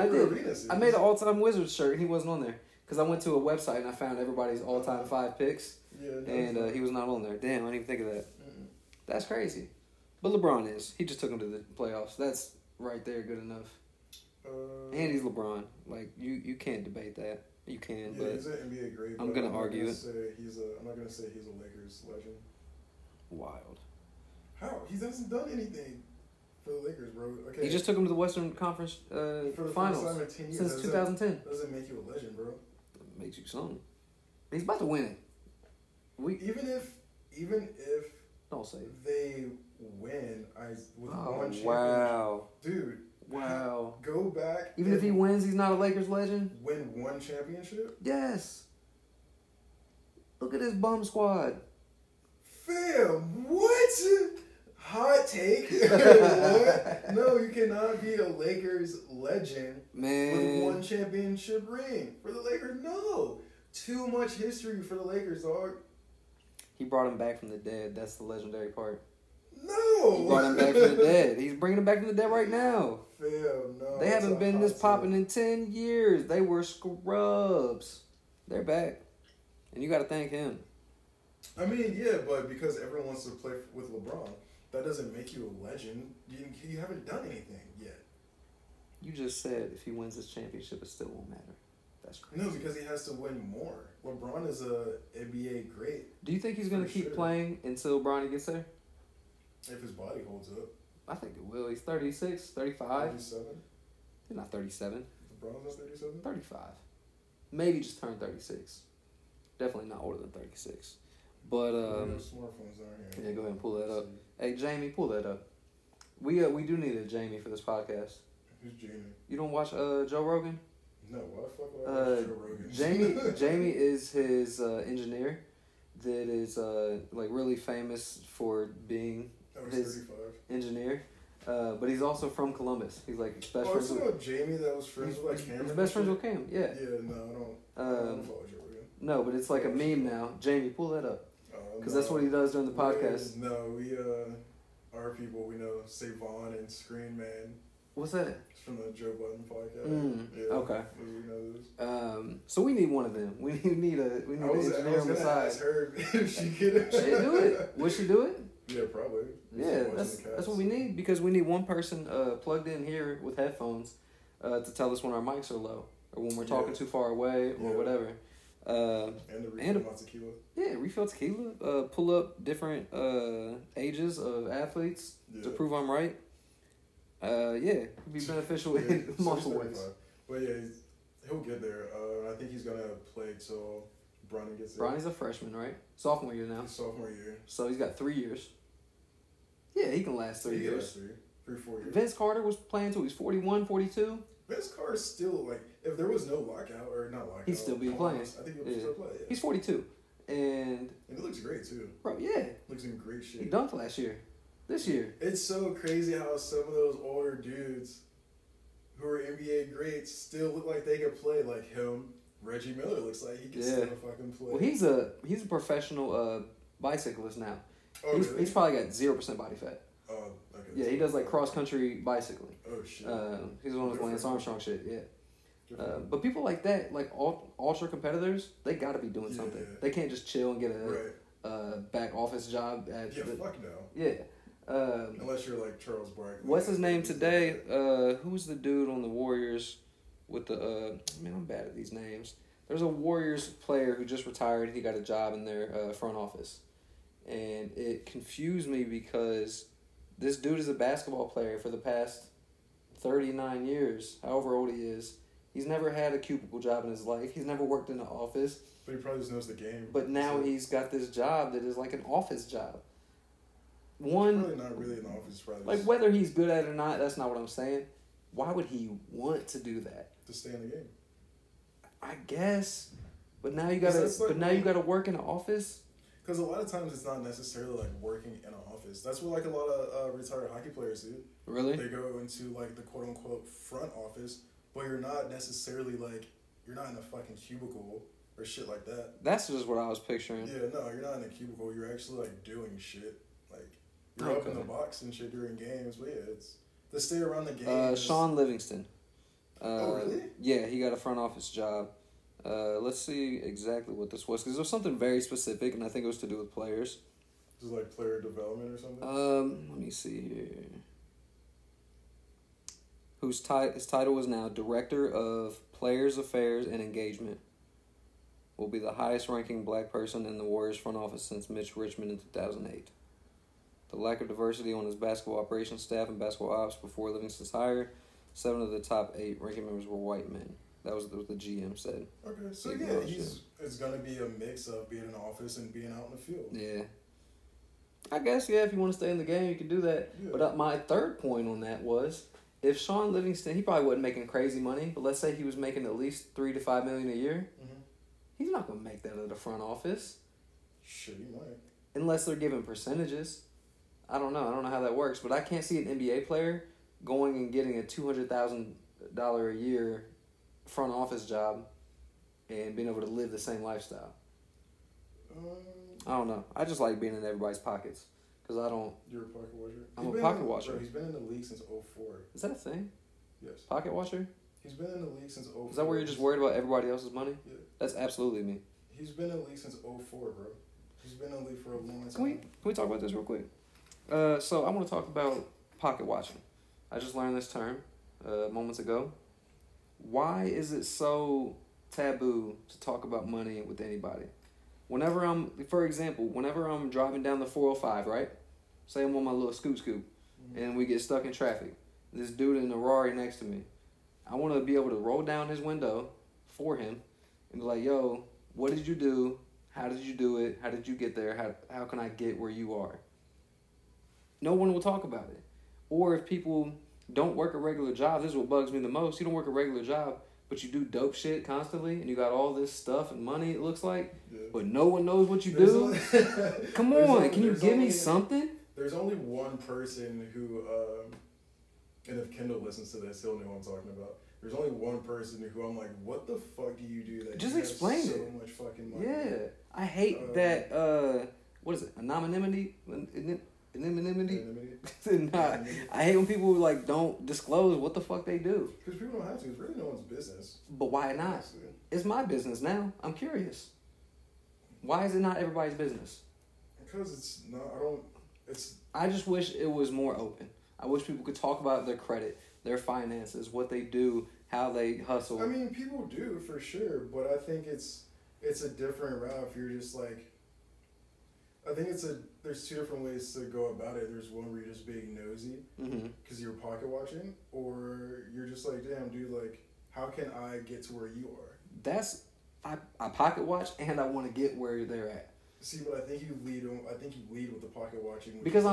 I made an all-time Wizards shirt, and he wasn't on there. Because I went to a website, and I found everybody's all-time five picks. Yeah, and he was not on there. Damn, I didn't even think of that. Mm-hmm. That's crazy. But LeBron is. He just took him to the playoffs. That's right there good enough. And he's LeBron. Like, you can't debate that. You can, yeah, but he's an NBA great, I'm going to argue it. I'm not going to say he's a Lakers legend. Wild. How? He hasn't done anything for the Lakers, bro. Okay. He just took him to the Western Conference for the Finals first time in 10 years. Since 2010. That doesn't make you a legend, bro. It makes you something. He's about to win it. Even if don't say it. They win, one championship. Wow. Dude. Wow. Go back. Even if he wins, he's not a Lakers legend? Win one championship? Yes. Look at this bum squad. Fam, what? Hot take. No, you cannot be a Lakers legend with one championship ring. For the Lakers, no. Too much history for the Lakers, dog. He brought him back from the dead. That's the legendary part. No. He brought him back from the dead. He's bringing him back from the dead right now. Phil, no. They haven't been this popping in 10 years. They were scrubs. They're back. And you got to thank him. I mean, yeah, but because everyone wants to play with LeBron, that doesn't make you a legend. You haven't done anything yet. You just said if he wins this championship, it still won't matter. That's crazy. No, because he has to win more. LeBron is a NBA great. Do you think he's going to keep playing until Bronny gets there? If his body holds up. I think it will. He's 36, 35. 37? He's not 37. LeBron's not 37? 35. Maybe just turned 36. Definitely not older than 36. But, smartphones aren't here. Yeah, go ahead and pull that up. Hey, Jamie, pull that up. We do need a Jamie for this podcast. Who's Jamie? You don't watch Joe Rogan? No, why the fuck would I watch Joe Rogan? Jamie is his engineer that is like really famous for being his 35. Engineer. But he's also from Columbus. He's like best friends with Jamie that was friends with like Cam. He's best friends with Cam, yeah. Yeah, no, I don't follow Joe Rogan. No, but it's like a meme now. Jamie, pull that up. Because that's what he does during the podcast. Our people we know say Vaughn and Screen Man. What's that? It's from the Joe Button podcast. Yeah, okay. So we need one of them. We need an engineer on the side. Ask her if she could. She'd do it. Would she do it? Yeah, probably. Yeah, that's what we need because we need one person plugged in here with headphones to tell us when our mics are low or when we're talking too far away or whatever. And refill tequila. Yeah, refill tequila. Pull up different ages of athletes to prove I'm right. Yeah, it would be beneficial in multiple ways. But yeah, he'll get there. I think he's going to play till Bronny gets there. Bronny's a freshman, right? Sophomore year now. He's sophomore year. So he's got 3 years. Yeah, he can last 3 years. Last three, 4 years. Vince Carter was playing until he was 41, 42. Vince Carter's still, like, if there was no lockout, or not lockout. He'd still be playing. I think he'll still play, yeah. He's 42. And he looks great, too. Bro, yeah. Looks in great shape. He dunked last year. This year. It's so crazy how some of those older dudes who are NBA greats still look like they could play, like him. Reggie Miller looks like he can still fucking play. Well, he's a professional bicyclist now. Oh, he's, really? He's probably got 0% body fat. Oh, okay. Yeah, he does like cross-country bicycling. Oh, shit. He's one of those Lance Armstrong shit, yeah. But people like that, like ultra competitors, they got to be doing something. They can't just chill and get a back office job. Fuck no. Yeah. Unless you're like Charles Barkley. What's his name today? Who's the dude on the Warriors with the I'm bad at these names. There's a Warriors player who just retired. He got a job in their front office. And it confused me because this dude is a basketball player for the past 39 years, however old he is. He's never had a cubicle job in his life. He's never worked in an office. But he probably just knows the game. But now he's got this job that is like an office job. One, probably not really in the office, probably. Like, whether he's good at it or not, that's not what I'm saying. Why would he want to do that? To stay in the game. I guess. But now you gotta work in the office. Because a lot of times it's not necessarily like working in an office. That's what like a lot of retired hockey players do. Really? They go into like the quote unquote front office, but you're not necessarily like, you're not in a fucking cubicle or shit like that. That's just what I was picturing. Yeah, no, you're not in a cubicle. You're actually like doing shit. Like you're up in the box and shit during games. But yeah, it's the stay around the game. Sean Livingston. Oh, really? Yeah, he got a front office job. Let's see exactly what this was, because it was something very specific, and I think it was to do with players. Is it like player development or something? Let me see here. His title is now Director of Players Affairs and Engagement. Will be the highest-ranking black person in the Warriors front office since Mitch Richmond in 2008. The lack of diversity on his basketball operations staff and basketball ops before Livingston's hire, 7 of the top 8 ranking members were white men. That was what the GM said. Okay, so yeah, it's going to be a mix of being in the office and being out in the field. Yeah. I guess, yeah, if you want to stay in the game, you can do that. Yeah. But my third point on that was, if Sean Livingston, he probably wasn't making crazy money, but let's say he was making at least $3 to $5 million a year. Mm-hmm. He's not going to make that at the front office. Sure, he might. Unless they're giving percentages. I don't know how that works, but I can't see an NBA player going and getting a $200,000 a year front office job and being able to live the same lifestyle. I don't know. I just like being in everybody's pockets because I don't. You're a pocket watcher? I'm a pocket watcher. Bro, he's been in the league since 2004. Is that a thing? Yes. Pocket watcher? He's been in the league since 2004. Is that where you're just worried about everybody else's money? Yeah. That's absolutely me. He's been in the league since 2004, bro. He's been in the league for a long time. Can we talk about this real quick? So I want to talk about pocket watching. I just learned this term moments ago. Why is it so taboo to talk about money with anybody? For example, whenever I'm driving down the 405, right? Say I'm on my little scoot, mm-hmm. and we get stuck in traffic. This dude in the Rari next to me. I want to be able to roll down his window for him and be like, yo, what did you do? How did you do it? How did you get there? How can I get where you are? No one will talk about it. Or if people don't work a regular job. This is what bugs me the most. You don't work a regular job, but you do dope shit constantly, and you got all this stuff and money, it looks like, yeah. But no one knows what you do. Come on, can you give me something? There's only one person who, and if Kendall listens to this, he'll know what I'm talking about. There's only one person who I'm like, what the fuck do you do that just you explain have so it. Much fucking money? Yeah, I hate that, what is it, anonymity? I hate when people like don't disclose what the fuck they do. Because people don't have to. It's really no one's business. But why not? Honestly. It's my business now. I'm curious. Why is it not everybody's business? Because it's not. I just wish it was more open. I wish people could talk about their credit, their finances, what they do, how they hustle. I mean, people do for sure, but I think it's a different route if you're just like. I think there's two different ways to go about it. There's one where you're just being nosy because mm-hmm. you're pocket watching, or you're just like, damn, dude, like, how can I get to where you are? I pocket watch and I want to get where they're at. See, but I think you lead with the pocket watching because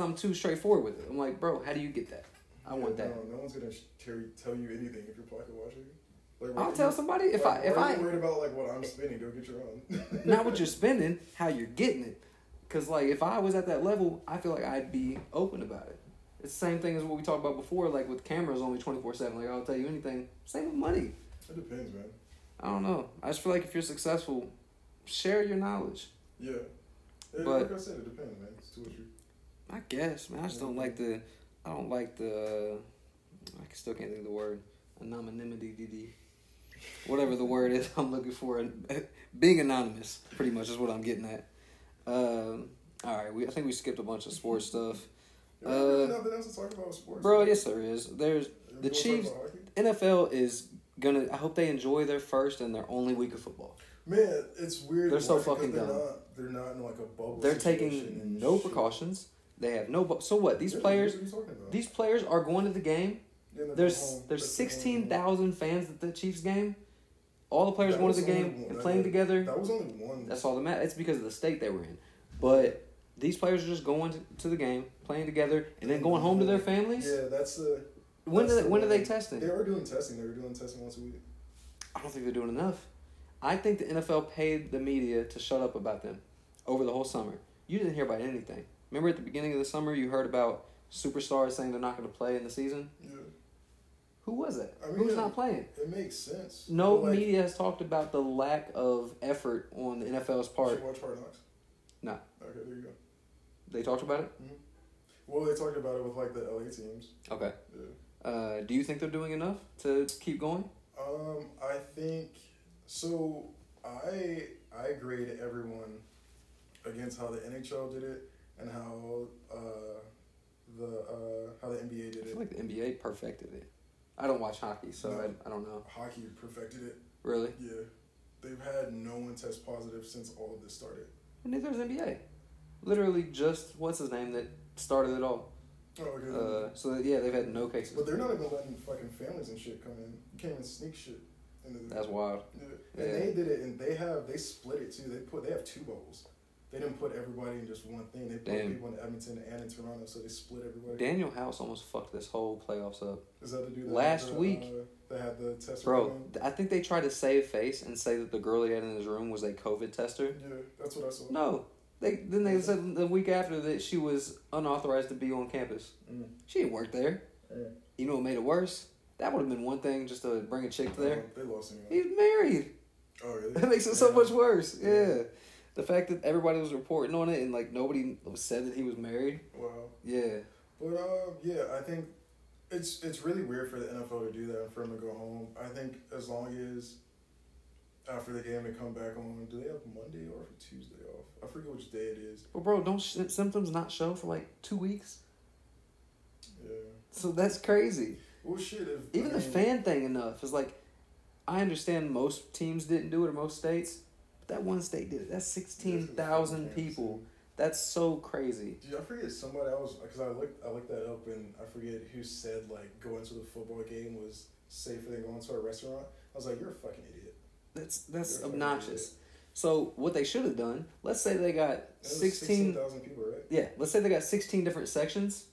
I'm too straightforward with it. I'm like, bro, how do you get that? I want that. No one's gonna tell you anything if you're pocket watching. Like, I'll tell somebody if I worried about like what I'm spending. Go get your own. Not what you're spending, how you're getting it. Because, like, if I was at that level, I feel like I'd be open about it. It's the same thing as what we talked about before, like, with cameras only 24/7. Like, I'll tell you anything. Same with money. It depends, man. I don't know. I just feel like if you're successful, share your knowledge. Yeah. But, like I said, it depends, man. It's too true. I guess, man. I just don't like the... I still can't think of the word. Anonymity. Whatever the word is I'm looking for. And being anonymous, pretty much, is what I'm getting at. Alright, I think we skipped a bunch of sports stuff. There's nothing else to talk about with sports. Bro, yes there is. There's the Chiefs. NFL is gonna, I hope they enjoy their first and their only week of football. Man, it's weird. They're so fucking dumb. They're not in like a bubble. They're taking no precautions. They have no so what? These players are going to the game. There's 16,000 fans at the Chiefs game. All the players going to the game and playing together. That was only one. That's all that matters. It's because of the state they were in. But these players are just going to the game, playing together, and then going home to their families? Yeah, that's the... When are they testing? They are doing testing. They were doing testing once a week. I don't think they're doing enough. I think the NFL paid the media to shut up about them. over the whole summer. You didn't hear about anything. Remember at the beginning of the summer, you heard about superstars saying they're not going to play in the season? Yeah. Who was that? I mean, who's not playing? It makes sense. No media has talked about the lack of effort on the NFL's part. Did you watch Hard Knocks? No. Okay, there you go. They talked about it? Mm-hmm. Well, they talked about it with, like, the LA teams. Okay. Yeah. Do you think they're doing enough to keep going? I think... So, I grade everyone against how the NHL did it and how the NBA did it. I feel like the NBA perfected it. I don't watch hockey, so no. I don't know. Hockey perfected it. Really? Yeah. They've had no one test positive since all of this started. And neither is NBA. Literally just, what's his name, that started it all. Oh, okay. So, yeah, they've had no cases. But they're not even letting fucking families and shit come in. You can't even sneak shit. That's wild. Yeah. And they did it, and they split it too. They have two bubbles. They didn't put everybody in just one thing. They put people in Edmonton and in Toronto, so they split everybody. Daniel House almost fucked this whole playoffs up. Is that the dude that last week? They had the tester. Bro, I think they tried to save face and say that the girl he had in his room was a COVID tester. Yeah, that's what I saw. No, they said the week after that she was unauthorized to be on campus. Mm. She didn't work there. Yeah. You know what made it worse? That would have been one thing just to bring a chick to there. They lost him. He's married. Oh, really? That makes it so much worse. Yeah. The fact that everybody was reporting on it and, like, nobody said that he was married. Wow. Yeah. But, yeah, I think it's really weird for the NFL to do that and for him to go home. I think as long as after the game they come back on, do they have Monday or Tuesday off? I forget which day it is. Well, bro, don't symptoms not show for, like, 2 weeks? Yeah. So that's crazy. Well, shit. Even the fan thing enough is like, I understand most teams didn't do it or most states, but that one state did it. That's 16,000 people. That's so crazy. Dude, I forget somebody else because I looked that up and I forget who said like going to the football game was safer than going to a restaurant. I was like, you're a fucking idiot. That's obnoxious. So what they should have done? Let's say they got 16,000 people, right? Yeah. Let's say they got 16 different sections.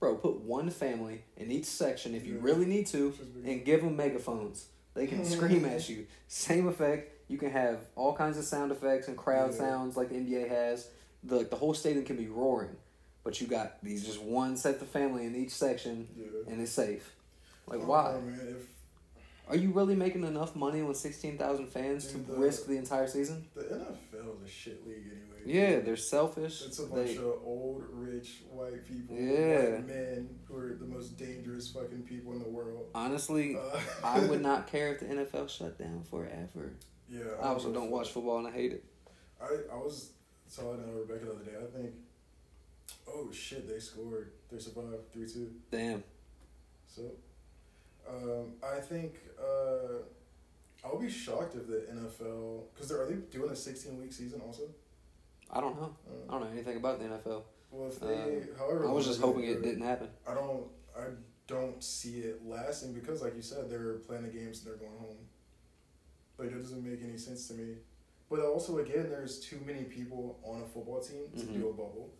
Bro, put one family in each section if you really need to, and give them megaphones. They can scream at you. Same effect. You can have all kinds of sound effects and crowd sounds like the NBA has. The whole stadium can be roaring, but you got these just one set of family in each section, and it's safe. Like, why? Man, are you really making enough money with 16,000 fans to risk the entire season? The NFL is a shit league anyway. Yeah, they're selfish. It's a bunch of old, rich, white people, white men who are the most dangerous fucking people in the world. Honestly, I would not care if the NFL shut down forever. Yeah. I also don't watch football and I hate it. I was telling Rebecca the other day, I think, oh shit, they scored. They survived 3-2. Damn. So, I think... I'll be shocked if the NFL... Because are they doing a 16-week season also? I don't know. I don't know anything about the NFL. Well, if however, I was just hoping it didn't happen. I don't see it lasting because, like you said, they're playing the games and they're going home. Like, that doesn't make any sense to me. But also, again, there's too many people on a football team to do a bubble.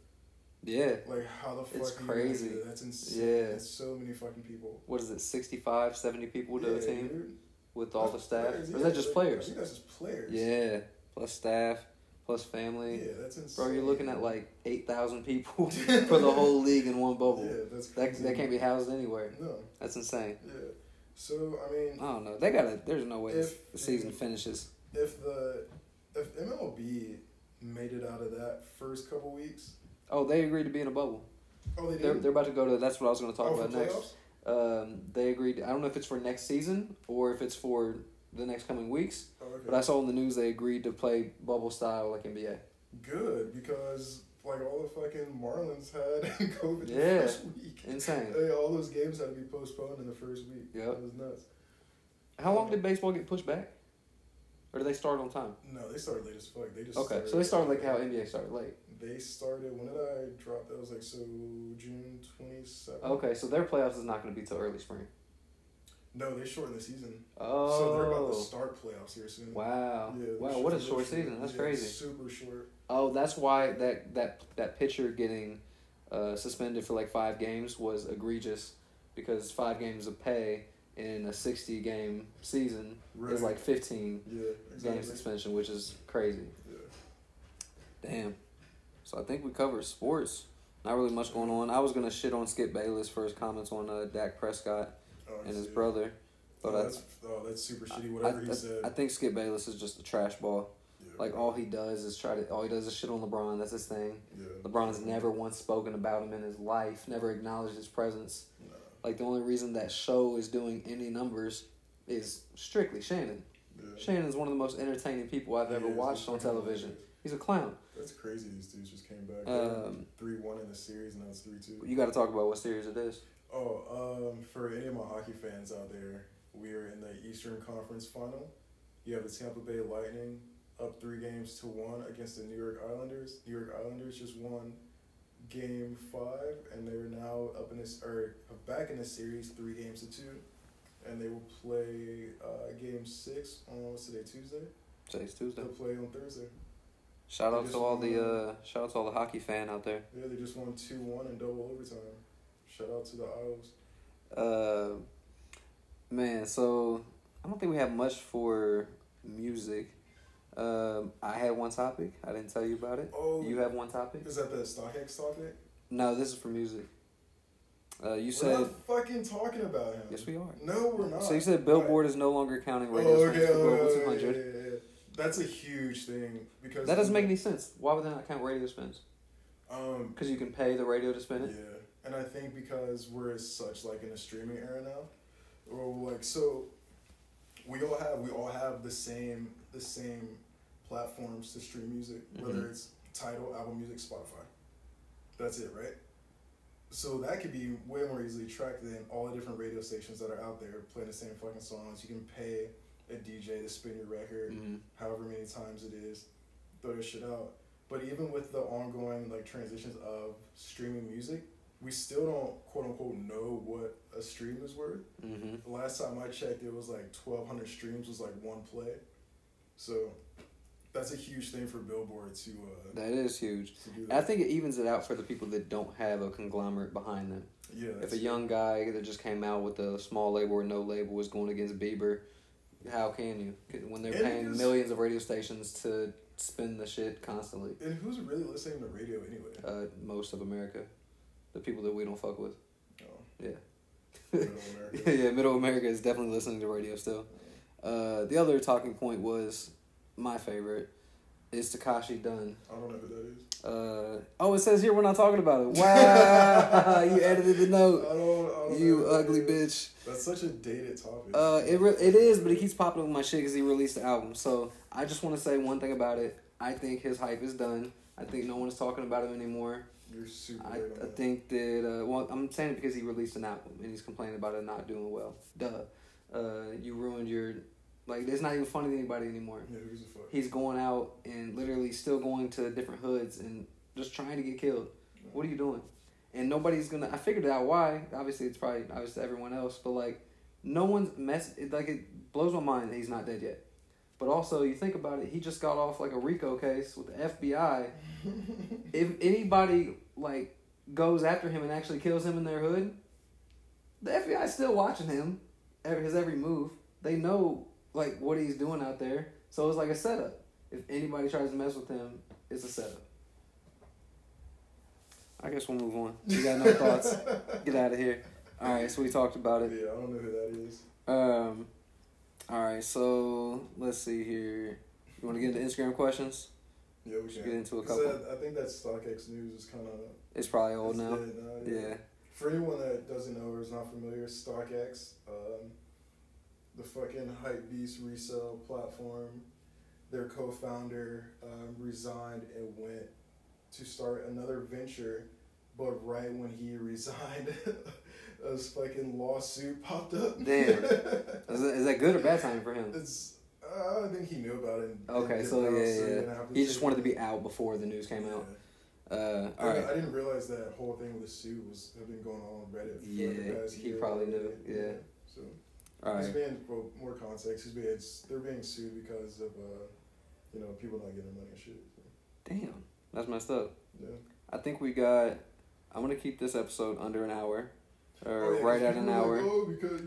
Yeah. Like, how the fuck? It's crazy. That's insane. Yeah. That's so many fucking people. What is it, 65, 70 people to a team? Dude. With all the staff? Players, or is that just players? I think that's just players. Yeah. Plus staff. Plus family. Yeah, that's insane. Bro, you're looking at like 8,000 people for the whole league in one bubble. Yeah, that's crazy. That can't be housed anywhere. No. That's insane. Yeah. So, I mean... I don't know. There's no way the season finishes. If MLB made it out of that first couple weeks... Oh, they agreed to be in a bubble. Oh, they did? They're about to go to... That's what I was going to talk about next. Playoffs? They agreed... I don't know if it's for next season or if it's for... the next coming weeks. Oh, okay. But I saw in the news they agreed to play bubble style like NBA. Good, because like all the fucking Marlins had COVID the first week. Insane. Like, all those games had to be postponed in the first week. Yeah. That was nuts. How long did baseball get pushed back? Or did they start on time? No, they started late as fuck. So they started like how NBA started late. They started... When did I drop? That was like June 27th. Okay, so their playoffs is not going to be till early spring. No, they shortened the season. Oh. So they're about to start playoffs here soon. Wow. Yeah, wow, what a short season. That's crazy. Super short. Oh, that's why that pitcher getting suspended for like 5 games was egregious, because 5 games of pay in a 60-game season is like 15 game suspension, which is crazy. Yeah. Damn. So I think we covered sports. Not really much going on. I was going to shit on Skip Bayless for his comments on Dak Prescott and his brother. But that's super shitty, whatever he said. I think Skip Bayless is just a trash ball. Yeah. Like, all he does is shit on LeBron. That's his thing. Yeah. LeBron's never once spoken about him in his life, never acknowledged his presence. Nah. Like, the only reason that show is doing any numbers is strictly Shannon. Yeah. Shannon's one of the most entertaining people I've ever watched on television. He's a clown. That's crazy these dudes just came back. 3-1 in the series, and now it's 3-2. You got to talk about what series it is. Oh, for any of my hockey fans out there, we are in the Eastern Conference Final. You have the Tampa Bay Lightning up 3-1 against the New York Islanders. New York Islanders just won Game 5, and they're now back in the series 3-2, and they will play Game 6 on what's today, Tuesday? Today's Tuesday. They'll play on Thursday. Shout out to all the hockey fan out there. Yeah, they just won 2-1 in double overtime. Shout out to the Isles. Man, so I don't think we have much for music. I had one topic. I didn't tell you about it. Oh, you have one topic? Is that the StockX topic? No, this is for music. We're not fucking talking about him. Yes, we are. No, we're not. So you said Billboard is no longer counting radio songs for Global 200. Yeah. That's a huge thing because that doesn't make any sense. Why would they not count radio spins? Because you can pay the radio to spin it. Yeah, and I think because we're such like in a streaming era now, or like so, we all have the same platforms to stream music, whether it's title, album music, Spotify. That's it, right? So that could be way more easily tracked than all the different radio stations that are out there playing the same fucking songs. You can pay a DJ to spin your record, however many times it is, throw this shit out. But even with the ongoing like transitions of streaming music, we still don't quote unquote know what a stream is worth. Mm-hmm. The last time I checked, it was like 1,200 streams was like one play. So that's a huge thing for Billboard to. That is huge. I think it evens it out for the people that don't have a conglomerate behind them. Yeah. If a young guy that just came out with a small label or no label is going against Bieber. How can you? When they're paying millions of radio stations to spin the shit constantly. And who's really listening to radio anyway? Most of America. The people that we don't fuck with. Oh. Yeah. Middle America. Yeah, Middle America is definitely listening to radio still. The other talking point was my favorite. It's Tekashi Dunn. I don't know who that is. It says here we're not talking about it. Wow. You edited the note. I don't you ugly bitch. That's such a dated topic. It is, but it keeps popping up with my shit because he released the album. So I just want to say one thing about it. I think his hype is done. I think no one is talking about him anymore. You're super I think that... I'm saying it because he released an album and he's complaining about it not doing well. Duh. You ruined your... Like, it's not even funny to anybody anymore. Yeah, who's the fuck? He's going out and literally still going to different hoods and just trying to get killed. No. What are you doing? And nobody's gonna... I figured out why. Obviously, it's probably obvious to everyone else. But, like, no one's... it blows my mind that he's not dead yet. But also, you think about it, he just got off, like, a RICO case with the FBI. If anybody, like, goes after him and actually kills him in their hood, the FBI's still watching him. His every move. They know... like what he's doing out there. So it's like a setup. If anybody tries to mess with him, it's a setup. I guess we'll move on. You got no thoughts. Get out of here. All right, so we talked about it. Yeah, I don't know who that is. All right, so let's see here. You want to get into Instagram questions? Yeah, we should get into a couple. I think that StockX news is kind of... It's probably old now. Yeah. For anyone that doesn't know or is not familiar, StockX... the fucking hypebeast resale platform. Their co-founder resigned and went to start another venture, but right when he resigned, a fucking lawsuit popped up. Damn. Is that good or bad timing for him? I think he knew about it. Okay, he just wanted to be out before the news came out. All right. I didn't realize that whole thing with the suit had been going on Reddit. He probably knew. Yeah. So. All right. More context. They're being sued because of, people not getting money and shit. Damn, that's messed up. Yeah. I think I'm gonna keep this episode under an hour, right at an hour. Like, because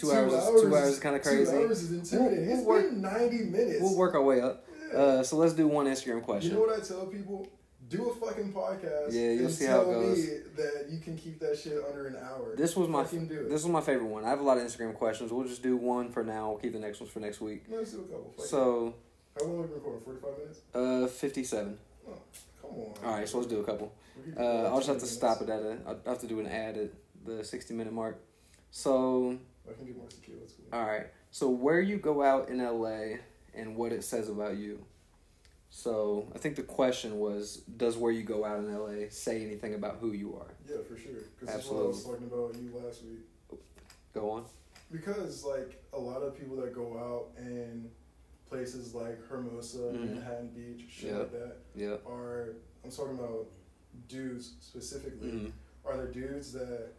2 hours is kind of crazy. 2 hours is intimidating. It's been 90 minutes. We'll work our way up. So let's do one Instagram question. You know what I tell people? Do a fucking podcast. Yeah, you'll see how it goes. Me that you can keep that shit under an hour. This was my favorite one. I have a lot of Instagram questions. We'll just do one for now. We'll keep the next ones for next week. No, let's do a couple. So, how long have we recorded? 45 minutes. 57. Oh, come on. All right, so let's do a couple. I'll just have to stop it at I'll have to do an ad at the 60-minute mark. So. I can be more secure. That's cool. All right. So where you go out in LA and what it says about you. So, I think the question was, does where you go out in LA say anything about who you are? Yeah, for sure. Because that's what I was talking about you last week. Go on. Because, like, a lot of people that go out in places like Hermosa, mm-hmm. Manhattan Beach, shit like that, are, I'm talking about dudes specifically, mm-hmm. are there dudes that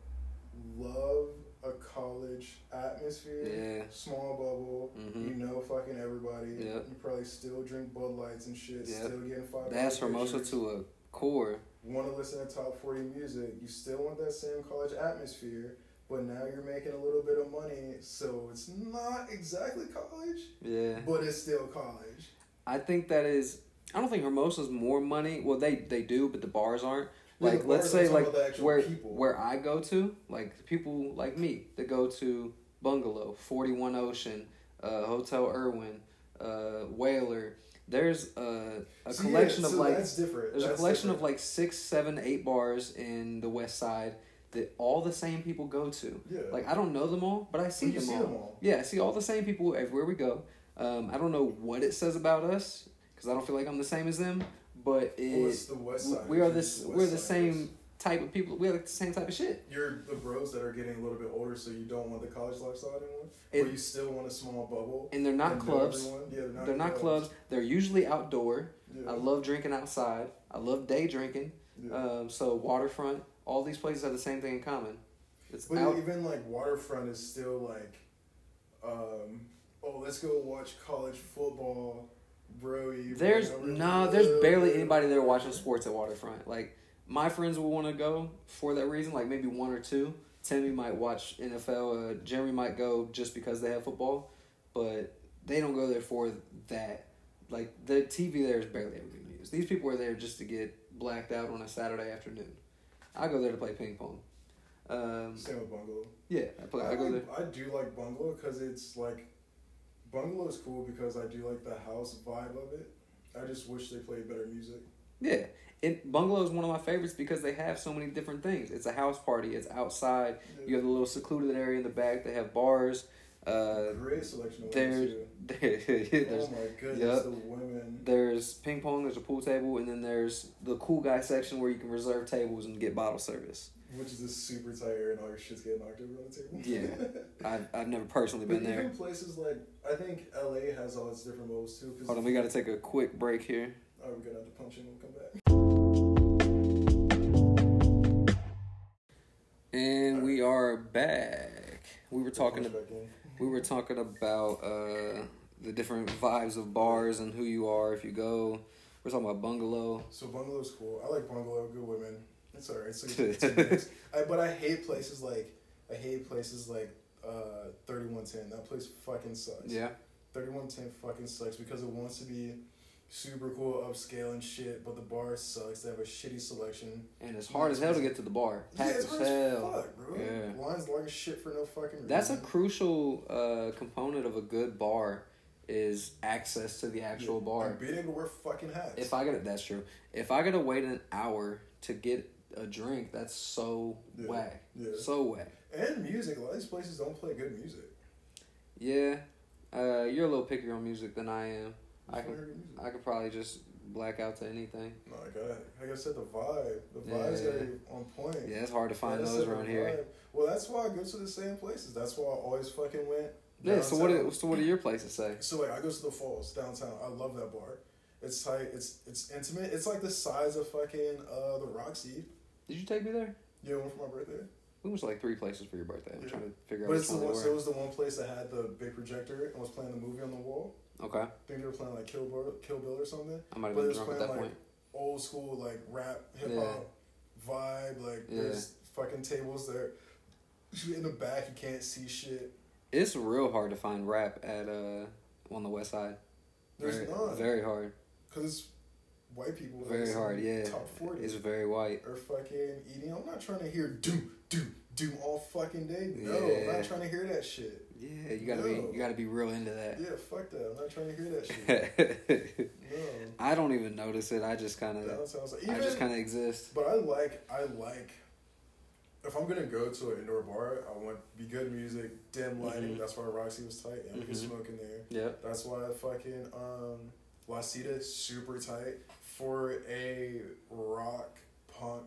love a college atmosphere, small bubble, mm-hmm. you know fucking everybody, you probably still drink Bud Lights and shit, still getting 5 minutes. That's Hermosa to a core. Want to listen to top 40 music, you still want that same college atmosphere, but now you're making a little bit of money, so it's not exactly college, but it's still college. I think that is, I don't think Hermosa's more money, well they do, but the bars aren't. Like, let's say, like, where I go to, like, people like me that go to Bungalow, 41 Ocean, Hotel Irwin, Whaler, there's a collection of, like, that's different. There's a collection of, like, 6, 7, 8 bars in the West Side that all the same people go to. Yeah. Like, I don't know them all, but I see them all. Yeah, I see all the same people everywhere we go. I don't know what it says about us, because I don't feel like I'm the same as them. But it's the West Side. We're the same type of people. We like the same type of shit. You're the bros that are getting a little bit older, so you don't want the college lifestyle anymore. Or you still want a small bubble. And they're not clubs. They're not clubs. They're usually outdoor. Yeah. I love drinking outside. I love day drinking. Yeah. So waterfront. All these places have the same thing in common. Even like waterfront is still like, let's go watch college football. There's barely anybody there watching sports at Waterfront. Like, my friends will want to go for that reason, like maybe one or two. Timmy might watch NFL. Jeremy might go just because they have football, but they don't go there for that. Like, the TV there is barely ever being used. These people are there just to get blacked out on a Saturday afternoon. I go there to play ping pong. Same with Bungalow. Yeah, I go there. I do like Bungalow because it's like. Bungalow is cool because I do like the house vibe of it. I just wish they played better music. Yeah. Bungalow is one of my favorites because they have so many different things. It's a house party. It's outside. Yeah. You have the little secluded area in the back. They have bars. Great selection of women, too. Oh, my goodness, the women. There's ping pong. There's a pool table. And then there's the cool guy section where you can reserve tables and get bottle service. Which is just super tired and all your shit's getting knocked over on the table. Yeah. I've never personally been there. Even places like, I think LA has all its different levels too. Hold on, we gotta take a quick break here. Alright, we're gonna have to punch in and we'll come back. And right. We are back. We were talking about the different vibes of bars and who you are if you go. We're talking about Bungalow. So Bungalow's cool. I like Bungalow, good women. It's alright, so it's but I hate places like 3110. That place fucking sucks. Yeah. 3110 fucking sucks because it wants to be super cool, upscale and shit, but the bar sucks. They have a shitty selection. And it's hard as hell to get to the bar. Packed as hell. Fuck, bro. Yeah. Lines long as shit for no fucking reason. That's a crucial component of a good bar. Is access to the actual bar. And being able to wear fucking hats. That's true. If I gotta wait an hour to get a drink, that's so whack. Yeah. So whack. And music. A lot of these places don't play good music. Yeah. You're a little pickier on music than I am. I could probably just black out to anything. No, like I said, the vibe. The vibe's gotta be on point. Yeah, it's hard to find those around here. Well, that's why I go to the same places. That's why I always fucking went. Yeah, downtown. So what do your places say? So like I go to the Falls downtown. I love that bar. It's tight. It's intimate. It's like the size of fucking the Roxy. Did you take me there? Yeah, I went for my birthday. We went to like 3 places for your birthday. I'm trying to figure out. But it was the one place that had the big projector and was playing the movie on the wall. Okay. I think they were playing like Kill Bill or something. I might have been drunk at that point. Old school like rap hip hop vibe. Like there's fucking tables there. In the back you can't see shit. It's real hard to find rap on the West Side. There's none. Very hard. Because it's white people. Very hard, yeah. Top 40. It's very white. Or fucking eating. I'm not trying to hear do all fucking day. No, yeah. I'm not trying to hear that shit. Yeah, you gotta be real into that. Yeah, fuck that. I'm not trying to hear that shit. No. I don't even notice it. I just kind of. I just kind of exist. But I like. If I'm gonna go to an indoor bar, I want be good music, dim lighting. Mm-hmm. That's why Roxy was tight. Yeah, we can smoke in there. Yeah. That's why fucking La Cita super tight for a rock punk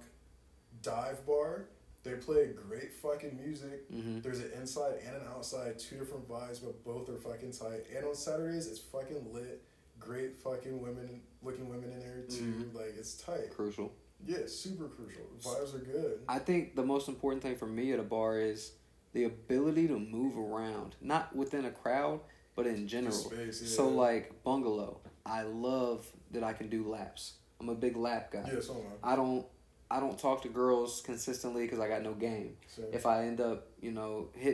dive bar. They play great fucking music. Mm-hmm. There's an inside and an outside, two different vibes, but both are fucking tight. And on Saturdays, it's fucking lit. Great fucking looking women in there too. Mm-hmm. Like, it's tight. Crucial. Yeah, super crucial. Vibes are good. I think the most important thing for me at a bar is the ability to move around. Not within a crowd, but in general. Space, yeah. So, like, Bungalow. I love that I can do laps. I'm a big lap guy. Yeah, so am I. I don't talk to girls consistently because I got no game. Sure. If I end up, hitting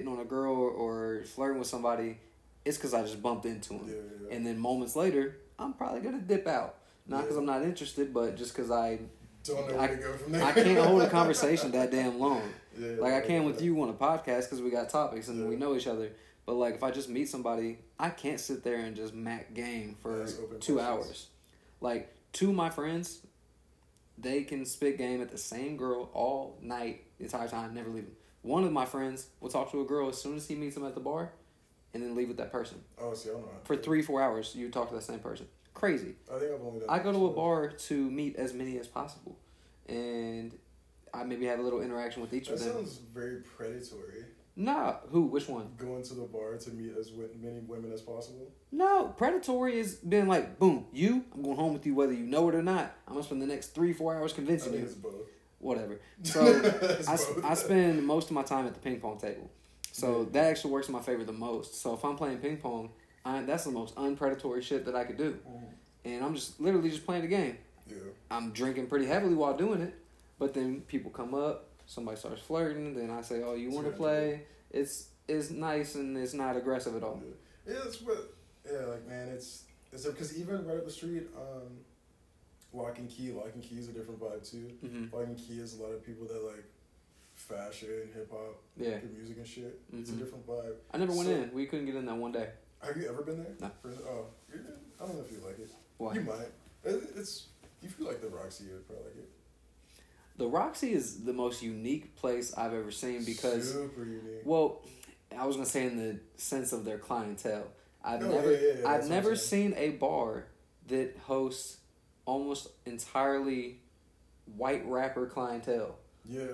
on a girl or flirting with somebody, it's because I just bumped into them. Yeah. And then moments later, I'm probably going to dip out. Not because I'm not interested, but just because I don't know where to go from there. I can't hold a conversation that damn long. Yeah, like, I can with you on a podcast because we got topics and we know each other. But, like, if I just meet somebody, I can't sit there and just mac game for 2 hours. Like, two of my friends, they can spit game at the same girl all night, the entire time, never leaving. One of my friends will talk to a girl as soon as he meets them at the bar and then leave with that person. Oh, see, I don't know. For 3-4 hours, you talk to that same person. Crazy. I think I've only done that. I go to a bar to meet as many as possible. And I maybe have a little interaction with each of them. That sounds very predatory. Nah. Who? Which one? Going to the bar to meet as many women as possible? No. Predatory is being like, boom, I'm going home with you whether you know it or not. I'm going to spend the next 3-4 hours convincing you. I think it's both. Whatever. So I spend most of my time at the ping pong table. So that actually works in my favor the most. So if I'm playing ping pong, that's the most unpredatory shit that I could do. And I'm just literally just playing the game. Yeah. I'm drinking pretty heavily while doing it. But then people come up. Somebody starts flirting, then I say, "Oh, you want to play?" It's nice and it's not aggressive at all. Yeah, it's because even right up the street, Lock and Key is a different vibe too. Mm-hmm. Lock and Key is a lot of people that like fashion, hip hop, good music and shit. Mm-hmm. It's a different vibe. I never went in. We couldn't get in that one day. Have you ever been there? No. I don't know if you like it. Why? You might. It's if you like the Roxy, you would probably like it. The Roxy is the most unique place I've ever seen because, super unique. Well, I was gonna say in the sense of their clientele, I've never seen a bar that hosts almost entirely white rapper clientele. Yeah,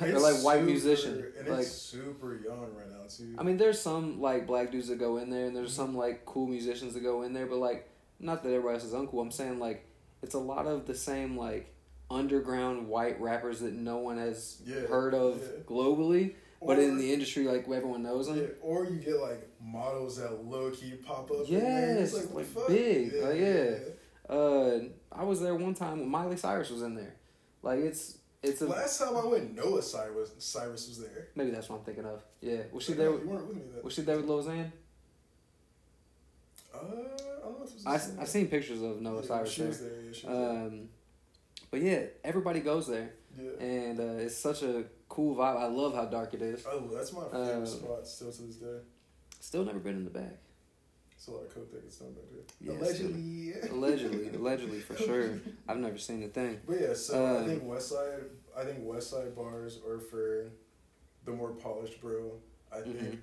they're like white musicians, and like, it's super young right now too. I mean, there's some like black dudes that go in there, and there's some like cool musicians that go in there, but like not that everybody else is uncool. I'm saying like it's a lot of the same like underground white rappers that no one has heard of globally, but in the industry, like everyone knows them. Yeah. Or you get like models that low key pop up. Yes, it's like fuck? Big. Yeah. I was there one time when Miley Cyrus was in there. Like it's a. Last time I went, Noah Cyrus was there. Maybe that's what I'm thinking of. Yeah, was she there? You weren't with me then. Was she there with Lil Xan? I don't know if it was. I've seen pictures of Noah Cyrus. She was there. Yeah, she was there. But yeah, everybody goes there, and it's such a cool vibe. I love how dark it is. Oh, that's my favorite spot still to this day. Still never been in the back. It's a lot of coke that gets done back there. Yeah, allegedly, for sure. I've never seen a thing. But yeah, so I think Westside bars are for the more polished bro. I think in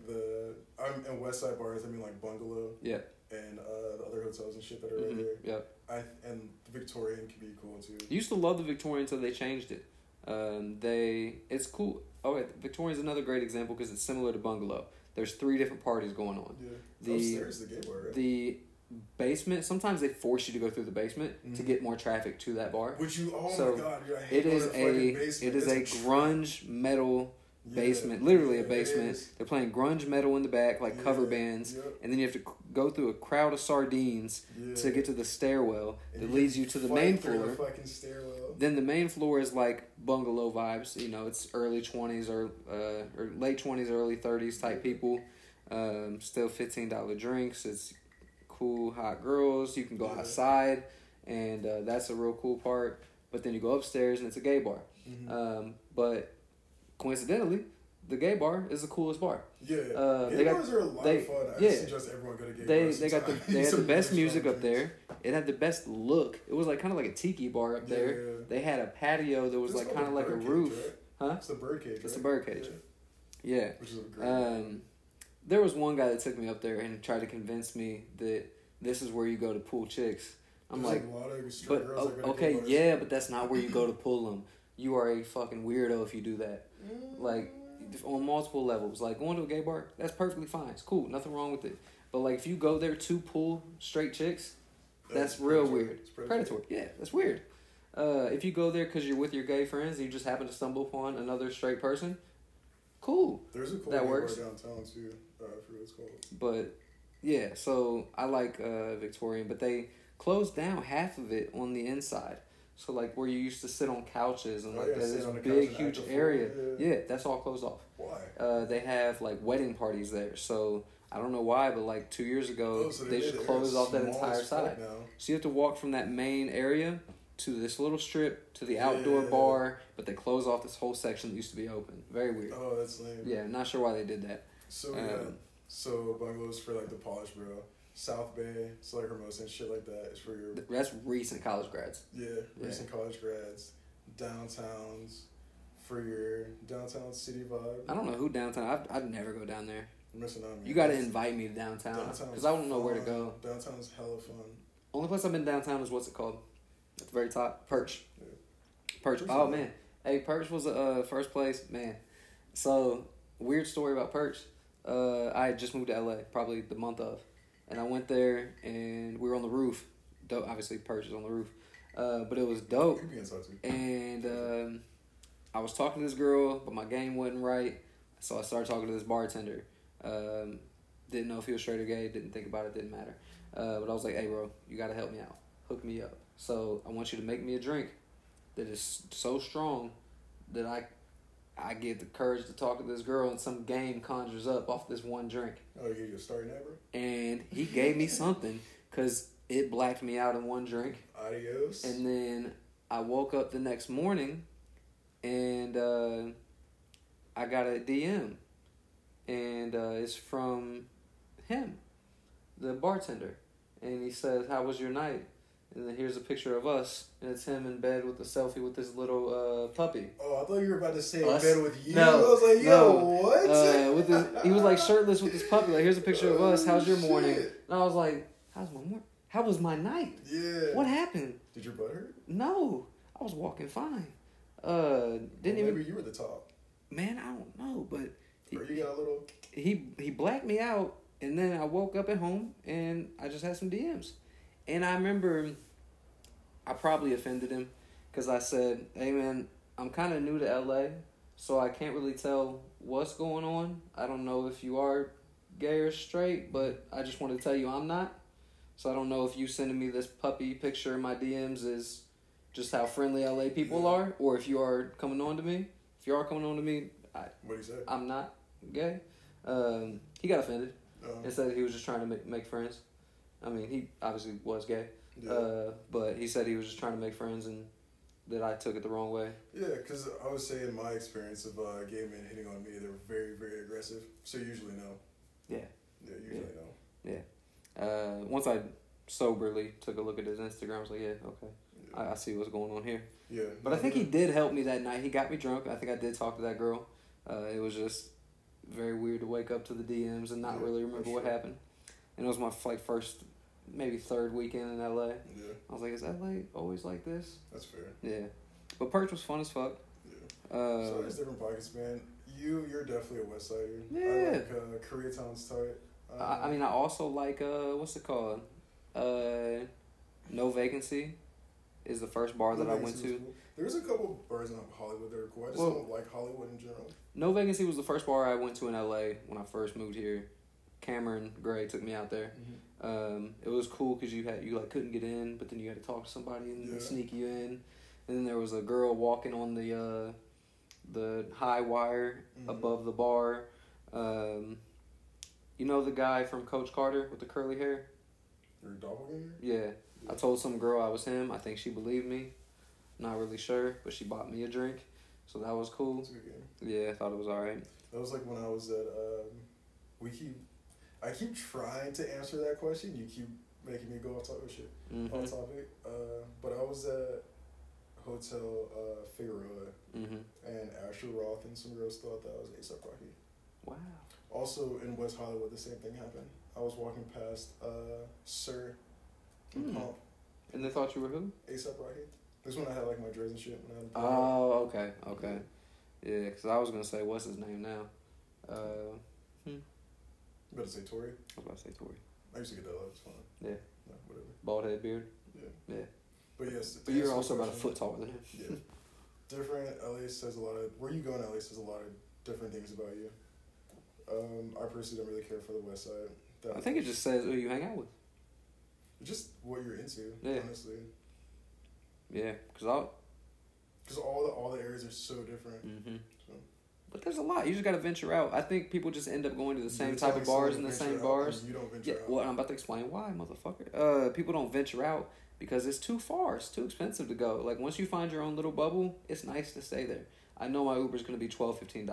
Westside bars, I mean like Bungalow. Yeah. And the other hotels and shit that are right there. Yep. And the Victorian can be cool too. You used to love the Victorian until they changed it. It's cool. Oh, okay, Victorian's another great example because it's similar to Bungalow. There's 3 different parties going on. Yeah. Upstairs, the gay bar, right? The basement. Sometimes they force you to go through the basement to get more traffic to that bar. Would you? Oh so my god! Dude, I hate it is a grunge metal. Basement, literally a basement. They're playing grunge metal in the back, like cover bands, and then you have to go through a crowd of sardines to get to the stairwell and that leads you to the main floor. The fucking stairwell. Then the main floor is like Bungalow vibes. You know, it's early 20s or late 20s, early 30s type people. Still $15 drinks. It's cool hot girls. You can go outside, and that's a real cool part. But then you go upstairs, and it's a gay bar. Mm-hmm. But coincidentally, the gay bar is the coolest bar. Yeah, gay bars are a lot of fun. I suggest everyone go to gay bars. They had the best music up there. It had the best look. It was like kind of like a tiki bar up there. Yeah. They had a patio that was like kind of like a roof. Right? Huh? It's the birdcage. It's the birdcage. Yeah. Which is a great one. There was one guy that took me up there and tried to convince me that this is where you go to pull chicks. But that's not where you go to pull them. You are a fucking weirdo if you do that. Like, on multiple levels. Like, going to a gay bar, that's perfectly fine. It's cool. Nothing wrong with it. But, like, if you go there to pull straight chicks, that's real weird. It's predatory. Yeah, that's weird. If you go there because you're with your gay friends and you just happen to stumble upon another straight person, cool. There's a cool that works downtown, too. I forget what it's called. But, yeah, so I like Victorian, but they closed down half of it on the inside. So, like, where you used to sit on couches and, this big, huge area. Yeah, that's all closed off. Why? They have, like, wedding parties there. So, I don't know why, but, like, 2 years ago, they just closed off that entire side. So, you have to walk from that main area to this little strip to the outdoor bar, but they closed off this whole section that used to be open. Very weird. Oh, that's lame. Yeah, not sure why they did that. So, So, Bungalows for, like, the polished bro. South Bay, it's like Hermosa and shit like that. It's for your... That's recent college grads. Yeah, recent college grads. Downtowns, for your downtown city vibe. I don't know who downtown... I'd never go down there. You're missing out, man. You gotta invite me to downtown. Because I don't know where to go. Downtown's hella fun. Only place I've been downtown is what's it called? At the very top. Perch. Yeah. Perch. Oh, man. Hey, Perch was first place. Man. So, weird story about Perch. I had just moved to LA, probably the month of. And I went there, and we were on the roof. Dope, obviously, Perch is on the roof. But it was dope. And I was talking to this girl, but my game wasn't right. So I started talking to this bartender. Didn't know if he was straight or gay. Didn't think about it. Didn't matter. But I was like, hey, bro, you got to help me out. Hook me up. So I want you to make me a drink that is so strong that I get the courage to talk to this girl, and some game conjures up off this one drink. Oh, you just starting that, bro? And he gave me something, because it blacked me out in one drink. Adios. And then I woke up the next morning, and I got a DM. And it's from him, the bartender. And he says, how was your night? And then here's a picture of us, and it's him in bed with a selfie with this little puppy. Oh, I thought you were about to say us? In bed with you. No, I was like, yo, what? With his, he was like shirtless with this puppy. Like, here's a picture of us. How's your morning? And I was like, how's my morning? How was my night? Yeah. What happened? Did your butt hurt? No, I was walking fine. Maybe you were the top. Man, I don't know, but you got a little. He blacked me out, and then I woke up at home, and I just had some DMs. And I remember I probably offended him because I said, hey, man, I'm kind of new to L.A., so I can't really tell what's going on. I don't know if you are gay or straight, but I just want to tell you I'm not. So I don't know if you sending me this puppy picture in my DMs is just how friendly L.A. people are, or if you are coming on to me. If you are coming on to me, I'm not gay. He got offended and said he was just trying to make friends. I mean, he obviously was gay, but he said he was just trying to make friends and that I took it the wrong way. Yeah, because I would say in my experience of gay men hitting on me, they're very, very aggressive, so usually no. Yeah. Yeah, usually no. Yeah. Once I soberly took a look at his Instagram, I was like, yeah, okay, yeah. I see what's going on here. Yeah. But I think he did help me that night. He got me drunk. I think I did talk to that girl. It was just very weird to wake up to the DMs and not really remember what happened. And it was my first... maybe third weekend in LA. Yeah. I was like, is LA always like this? That's fair. Yeah. But Perch was fun as fuck. Yeah. So there's different pockets, man. You're definitely a West Sider. Yeah. I like Koreatown's tight. I mean, I also like, what's it called? No Vacancy is the first bar that I went to. Cool. There's a couple bars in Hollywood that are cool. I just don't like Hollywood in general. No Vacancy was the first bar I went to in LA when I first moved here. Cameron Gray took me out there. Mm-hmm. It was cool because you couldn't get in, but then you had to talk to somebody and they sneak you in. And then there was a girl walking on the high wire above the bar. You know the guy from Coach Carter with the curly hair? Your doppelganger? Yeah. I told some girl I was him. I think she believed me. Not really sure, but she bought me a drink. So that was cool. That's a good game. Yeah, I thought it was alright. That was like when I was at, I keep trying to answer that question. You keep making me go off topic shit. Mm-hmm. Off topic. But I was at Hotel Figueroa, mm-hmm. and Asher Roth and some girls thought that I was A$AP Rocky. Wow. Also in West Hollywood, the same thing happened. I was walking past Sir and Pump. And they thought you were who? A$AP Rocky. This one I had like my dreads and shit. And oh, okay, okay. Yeah, because I was going to say, what's his name now? You better say Tory. I was about to say Tory. I used to get that love. It's fine. Yeah. No, whatever. Bald head, beard. Yeah. Yeah. But yes. But you're also about a foot taller than him. Yeah. Different. LA says a lot of. Where you go in LA says a lot of different things about you. I personally don't really care for the West Side. I think it just says who you hang out with. Just what you're into. Yeah. Honestly. Yeah, because all the areas are so different. Mm-hmm. So. But there's a lot. You just gotta venture out. I think people just end up going to the same type of bars and the same bars. You don't venture out. Well, I'm about to explain why, motherfucker. People don't venture out because it's too far. It's too expensive to go. Like once you find your own little bubble, it's nice to stay there. I know my Uber's gonna be $12-$15.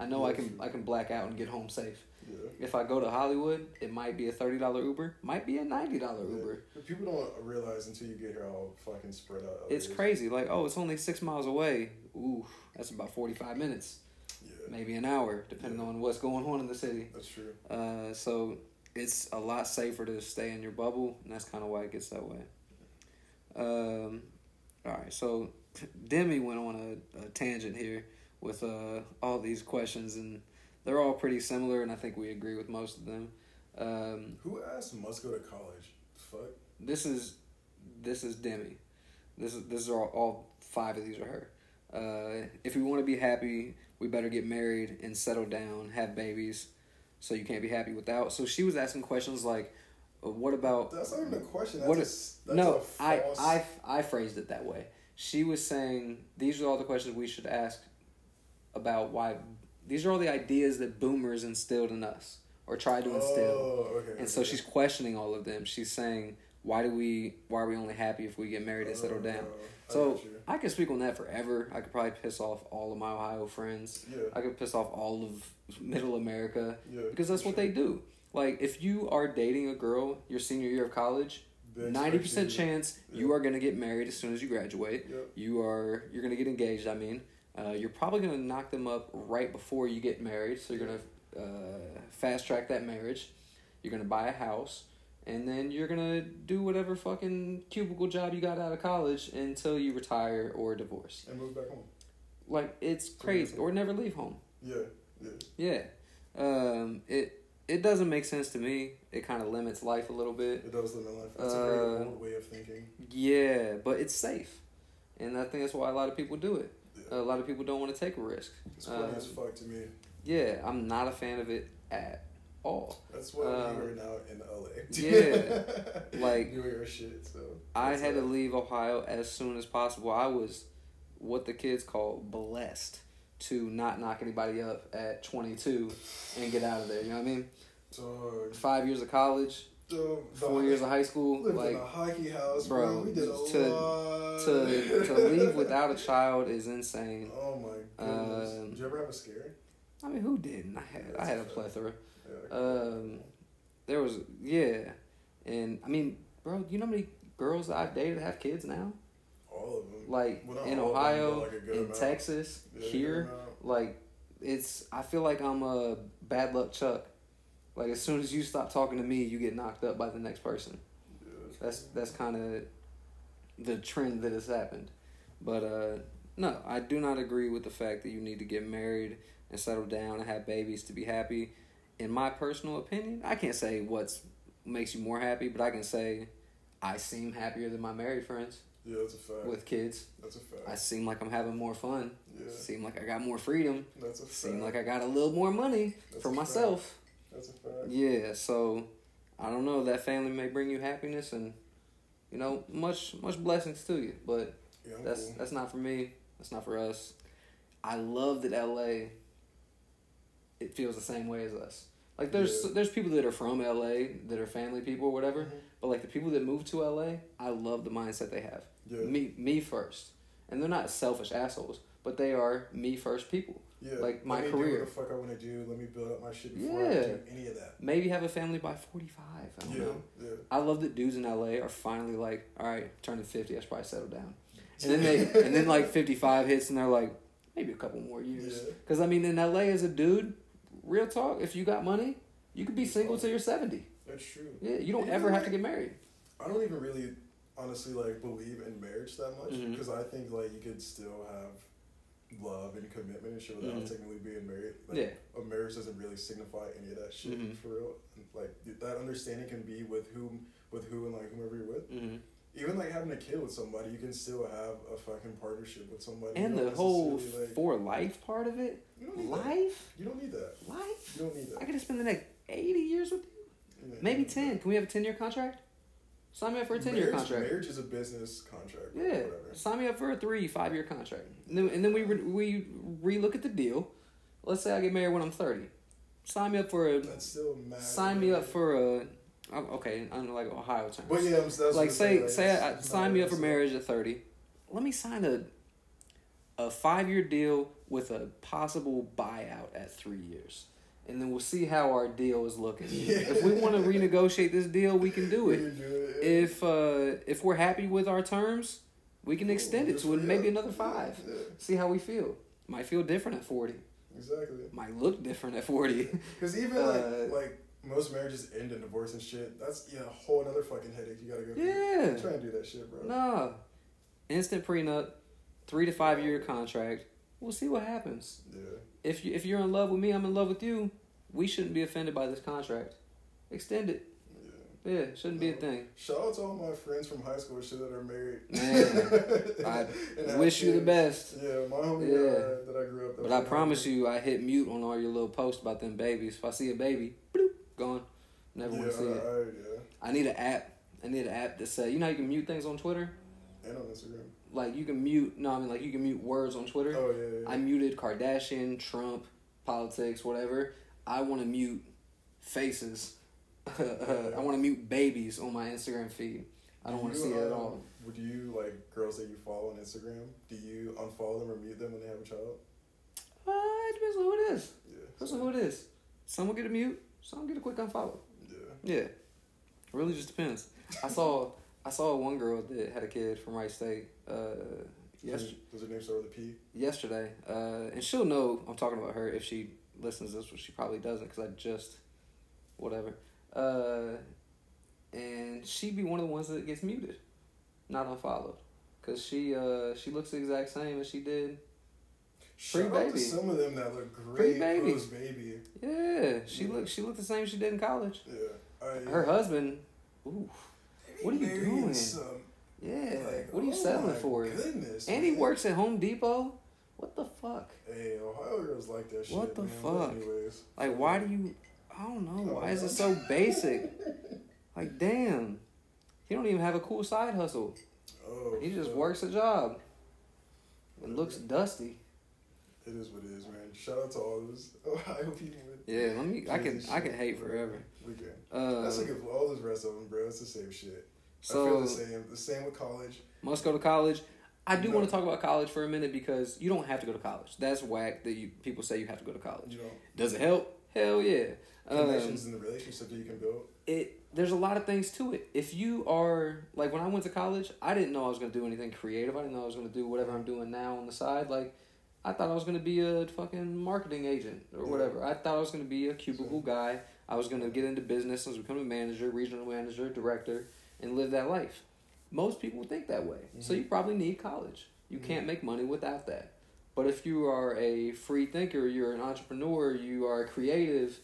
I know I can black out and get home safe. Yeah. If I go to Hollywood, it might be a $30 Uber, might be a $90 Uber. But people don't realize until you get here how fucking spread out. It's crazy. Like, oh, it's only 6 miles away. Ooh, that's about 45 minutes, maybe an hour, depending on what's going on in the city. That's true. So it's a lot safer to stay in your bubble, and that's kind of why it gets that way. All right. So Demi went on a tangent here with all these questions, and they're all pretty similar, and I think we agree with most of them. Who asked must go to college? Fuck. This is Demi. These are all five of these are her. If we want to be happy, we better get married and settle down, have babies, so you can't be happy without. So she was asking questions like, what about... That's not even a question. That's false... I phrased it that way. She was saying, these are all the questions we should ask about why... These are all the ideas that boomers instilled in us or tried to instill. So she's questioning all of them. She's saying, why are we only happy if we get married and settle down? So I could speak on that forever. I could probably piss off all of my Ohio friends. Yeah. I could piss off all of middle America because that's what they do. Like if you are dating a girl your senior year of college, 90% chance you are going to get married as soon as you graduate. Yeah. You're going to get engaged, I mean. You're probably going to knock them up right before you get married. So you're going to fast-track that marriage. You're going to buy a house. And then you're going to do whatever fucking cubicle job you got out of college until you retire or divorce. And move back home. Like, it's crazy. Or never leave home. Yeah. It doesn't make sense to me. It kind of limits life a little bit. It does limit life. It's a very old way of thinking. Yeah, but it's safe. And I think that's why a lot of people do it. A lot of people don't want to take a risk. It's funny as fuck to me. Yeah, I'm not a fan of it at all. That's why we are now in LA. Yeah. Like, New Year shit, so. I had to leave Ohio as soon as possible. I was what the kids call blessed to not knock anybody up at 22 and get out of there. You know what I mean? Dog. 5 years of college, dog. 4 years of high school. Lived in a hockey house, bro. We did a lot. To leave without a child is insane. Oh my goodness! Did you ever have a scare? I mean, who didn't? I had a plethora. Yeah, there was and I mean, bro, you know how many girls I've dated have kids now? All of them. Like in Ohio, in Texas, here, like it's. I feel like I'm a bad luck Chuck. Like as soon as you stop talking to me, you get knocked up by the next person. Yeah, that's kind of the trend that has happened. But no, I do not agree with the fact that you need to get married and settle down and have babies to be happy. In my personal opinion, I can't say what makes you more happy, but I can say I seem happier than my married friends. Yeah, that's a fact. With kids. That's a fact. I seem like I'm having more fun. Yeah. Seem like I got more freedom. That's a fact. Seem like I got a little more money for myself. That's a fact. Yeah, so I don't know. That family may bring you happiness and... You know, much blessings to you, but that's not for me. That's not for us. I love that LA, it feels the same way as us. Like, there's people that are from LA that are family people or whatever, mm-hmm. but like the people that move to LA, I love the mindset they have. Yeah. Me first. And they're not selfish assholes, but they are me first people. Yeah. Like my career. Let me do what the fuck I want to do. Let me build up my shit before I do any of that. Maybe have a family by 45. I don't know. Yeah. I love that dudes in LA are finally like, all right, turning 50, I should probably settle down. And then they and then like 55 hits and they're like, maybe a couple more years. Because I mean, in LA as a dude, real talk, if you got money, you could be single till you're 70. That's true. Yeah, you don't ever have to get married. I don't even really, honestly, like, believe in marriage that much, because I think, like, you could still have love and commitment and shit without technically being married. Like, a marriage doesn't really signify any of that shit, for real. Like, that understanding can be with who and, like, whomever you're with. Mm-hmm. Even, like, having a kid with somebody, you can still have a fucking partnership with somebody. And the whole like, for life part of it. You don't need that. Life? You don't need that. I could have spent the next 80 years with you. Maybe 10. That. Can we have a 10-year contract? Sign me up for a 10-year contract. Marriage is a business contract. Yeah. Whatever. Sign me up for a 5-year contract. And then we re-look at the deal. Let's say I get married when I'm 30. Sign me up for a... That's still mad. Sign me up for a... Okay, under like Ohio terms. But yeah, that's like say I sign me up for marriage at 30. Let me sign a 5-year deal with a possible buyout at 3 years, and then we'll see how our deal is looking. Yeah. If we want to renegotiate this deal, we can do it. If we're happy with our terms, we can extend it to maybe another 5. Yeah. See how we feel. Might feel different at 40. Exactly. Might look different at 40. Because even like. Most marriages end in divorce and shit. That's a whole other fucking headache you gotta go through. Yeah. Try and do that shit, bro. Nah. Instant prenup, 3 to 5 year contract. We'll see what happens. Yeah. If you're in love with me, I'm in love with you. We shouldn't be offended by this contract. Extend it. Yeah. Yeah, shouldn't be a thing. Shout out to all my friends from high school and shit that are married. Man, I wish you the best. Yeah, my homie that I grew up with. But I promise you, I hit mute on all your little posts about them babies. If I see a baby, bloop. Gone. Never want to see it. I need an app. That says, you know how you can mute things on Twitter? And on Instagram. Like, you can mute... No, I mean, like, you can mute words on Twitter. Oh, yeah. I muted Kardashian, Trump, politics, whatever. I want to mute faces. I want to mute babies on my Instagram feed. I don't want to see it at all. Would you, like, girls that you follow on Instagram, do you unfollow them or mute them when they have a child? It depends on who it is. Yeah. Depends on who it is. Some will get a mute. So I'm gonna get a quick unfollow. Yeah. Yeah. Really just depends. I saw one girl that had a kid from Wright State yesterday. Does her name start with a P? Yesterday. And she'll know I'm talking about her if she listens to this, which she probably doesn't because I just... Whatever. And she'd be one of the ones that gets muted. Not unfollowed. Because she looks the exact same as she did... Shout out to some of them that look great post-baby. Yeah, she looked the same as she did in college. Yeah. Her husband, ooh, what are you doing? Yeah, like, what are you selling for? Goodness, and he works at Home Depot? What the fuck? Hey, Ohio girls like that shit, what the fuck? Anyways. Like, why do you, I don't know, why is it so basic? Like, damn, he don't even have a cool side hustle. Oh, he just works a job and looks dusty. It is what it is, man. Shout out to all of us. Oh, I hope you can. Yeah, let me. I can hate forever. We can. That's like all the rest of them, bro. It's the same shit. So, I feel the same. The same with college. Must go to college. I do want to talk about college for a minute because you don't have to go to college. That's whack that people say you have to go to college. You don't. Does it help? Hell yeah. Connections in the relationship that you can build. There's a lot of things to it. If you are like when I went to college, I didn't know I was gonna do anything creative. I didn't know I was gonna do whatever I'm doing now on the side, like. I thought I was going to be a fucking marketing agent or whatever. I thought I was going to be a cubicle guy. I was going to get into business. I was becoming a manager, regional manager, director, and live that life. Most people think that way. Mm-hmm. So you probably need college. You can't make money without that. But if you are a free thinker, you're an entrepreneur, you are creative,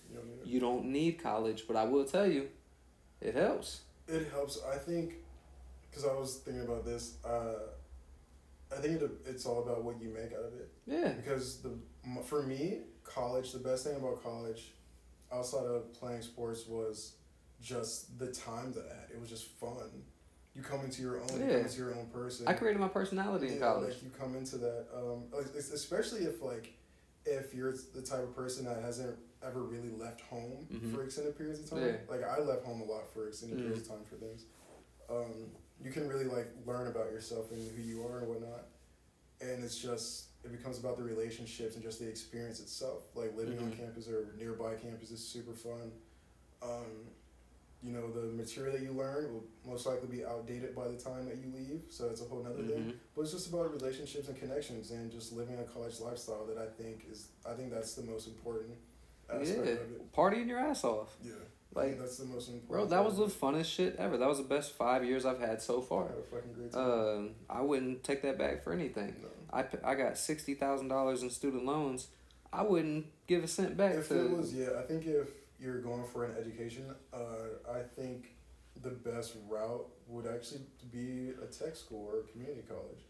you don't need college. But I will tell you, it helps. It helps. I think, because I was thinking about this, I think it's all about what you make out of it. Yeah. Because for me, college, the best thing about college, outside of playing sports, was just the time that I had. It was just fun. You come into your own. Yeah. You come into your own person. I created my personality in college. Like, you come into that, especially if like if you're the type of person that hasn't ever really left home mm-hmm. for extended periods of time. Yeah. Like, I left home a lot for extended mm-hmm. periods of time for things. You can really, like, learn about yourself and who you are and whatnot. And it's just, it becomes about the relationships and just the experience itself. Like, living mm-hmm. on campus or nearby campus is super fun. You know, the material that you learn will most likely be outdated by the time that you leave, so that's a whole nother mm-hmm. thing. But it's just about relationships and connections and just living a college lifestyle that I think that's the most important aspect of it. Partying your ass off. Yeah. Like, that's the most important. Bro, that was the funnest shit ever. That was the best 5 years I've had so far. I had a fucking great time. I wouldn't take that back for anything. No. I got $60,000 in student loans. I wouldn't give a cent back I think if you're going for an education, I think the best route would actually be a tech school or a community college.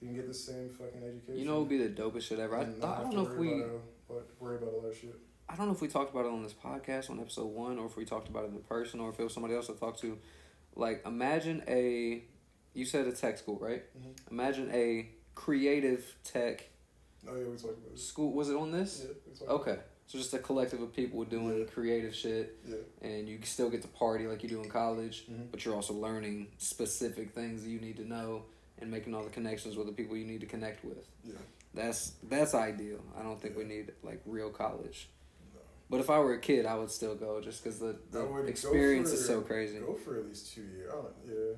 You can get the same fucking education. You know what would be the dopest shit ever? Worry about a lot of shit. I don't know if we talked about it on this podcast on episode 1 or if we talked about it in person or if it was somebody else I talked to. Like, imagine you said a tech school, right? Mm-hmm. Imagine a creative tech we talked about this. School. Was it on this? Yeah, we talked about it. Okay. So just a collective of people doing creative shit, and you still get to party like you do in college, mm-hmm. but you're also learning specific things that you need to know and making all the connections with the people you need to connect with. Yeah. That's ideal. I don't think we need, like, real college. No. But if I were a kid, I would still go just because the experience is so crazy. Go for at least 2 years. I don't know.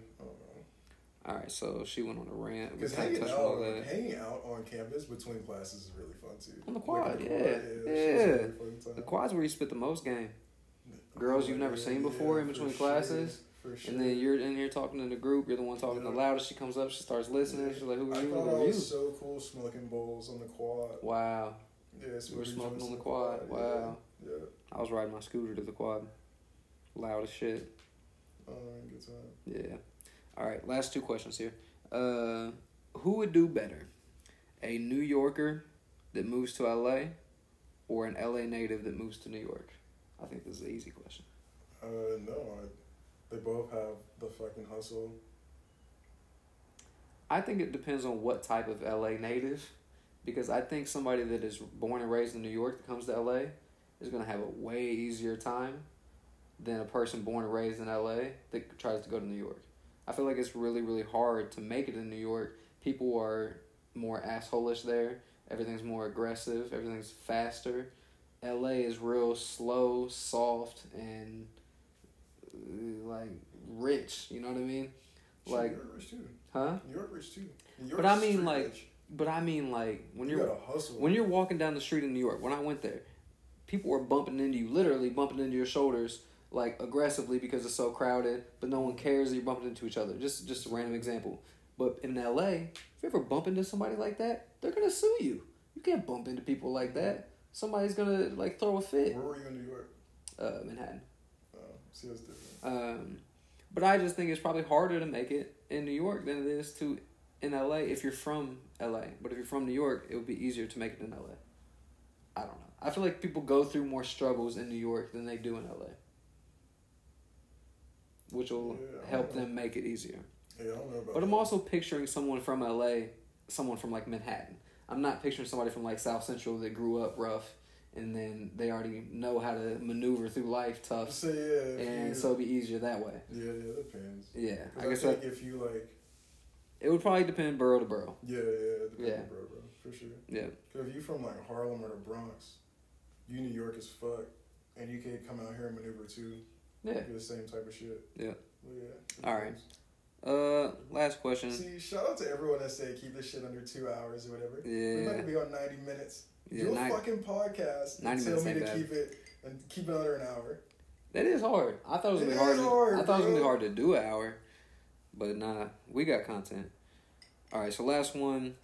All right, so she went on a rant. Because hanging out on campus between classes is really fun, too. On the quad, the quad's where you spit the most game. Girls you've never seen before in between classes. For sure. And then you're in here talking to the group. You're the one talking the loudest. She comes up. She starts listening. Yeah. She's like, who are you? It was so cool smoking bowls on the quad. Wow. Yeah, we were smoking on the quad. Wow. Yeah. I was riding my scooter to the quad. Loud as shit. Good time. Yeah. All right, last 2 questions here. Who would do better, a New Yorker that moves to L.A. or an L.A. native that moves to New York? I think this is an easy question. They both have the fucking hustle. I think it depends on what type of L.A. native, because I think somebody that is born and raised in New York that comes to L.A. is going to have a way easier time than a person born and raised in L.A. that tries to go to New York. I feel like it's really, really hard to make it in New York. People are more asshole-ish there. Everything's more aggressive. Everything's faster. L.A. is real slow, soft, and, like, rich. You know what I mean? Like, New York rich, too. Huh? New York rich, too. New York when you gotta hustle. When you're walking down the street in New York, when I went there, people were bumping into you, literally bumping into your shoulders, like, aggressively because it's so crowded, but no one cares that you're bumping into each other. Just a random example. But in L.A., if you ever bump into somebody like that, they're going to sue you. You can't bump into people like that. Somebody's going to, like, throw a fit. Where were you in New York? Manhattan. Oh, see, that's different. But I just think it's probably harder to make it in New York than it is to in L.A. if you're from L.A. But if you're from New York, it would be easier to make it in L.A. I don't know. I feel like people go through more struggles in New York than they do in L.A., which will help them make it easier. Yeah, I don't know about that. I'm also picturing someone from L.A., someone from, like, Manhattan. I'm not picturing somebody from, like, South Central that grew up rough, and then they already know how to maneuver through life tough, so it'll be easier that way. Yeah, that depends. Yeah. I guess like if you, like... It would probably depend borough to borough. Yeah, it depends on borough to borough, for sure. Yeah. Because if you're from, like, Harlem or the Bronx, you New York as fuck, and you can come out here and maneuver, too. Yeah. Do the same type of shit. Yeah. All right. Last question. See, shout out to everyone that said keep this shit under 2 hours or whatever. Yeah. We're going to be on 90 minutes. Yeah, do a fucking podcast and tell me to keep it under an hour. That is hard. I thought it was going to be hard. I thought it was going to be hard to do an hour. But nah, we got content. All right, so last one.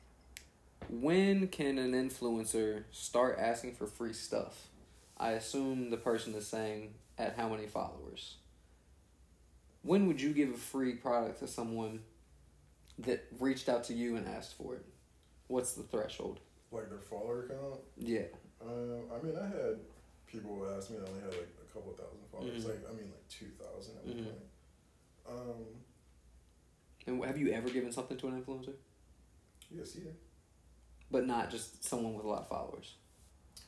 When can an influencer start asking for free stuff? I assume the person is saying at how many followers. When would you give a free product to someone that reached out to you and asked for it? What's the threshold? Like their follower count? Yeah. I mean, I had people ask me, I only had like a couple thousand followers. Mm-hmm. Like 2,000 at one point. And have you ever given something to an influencer? Yes, yeah. But not just someone with a lot of followers?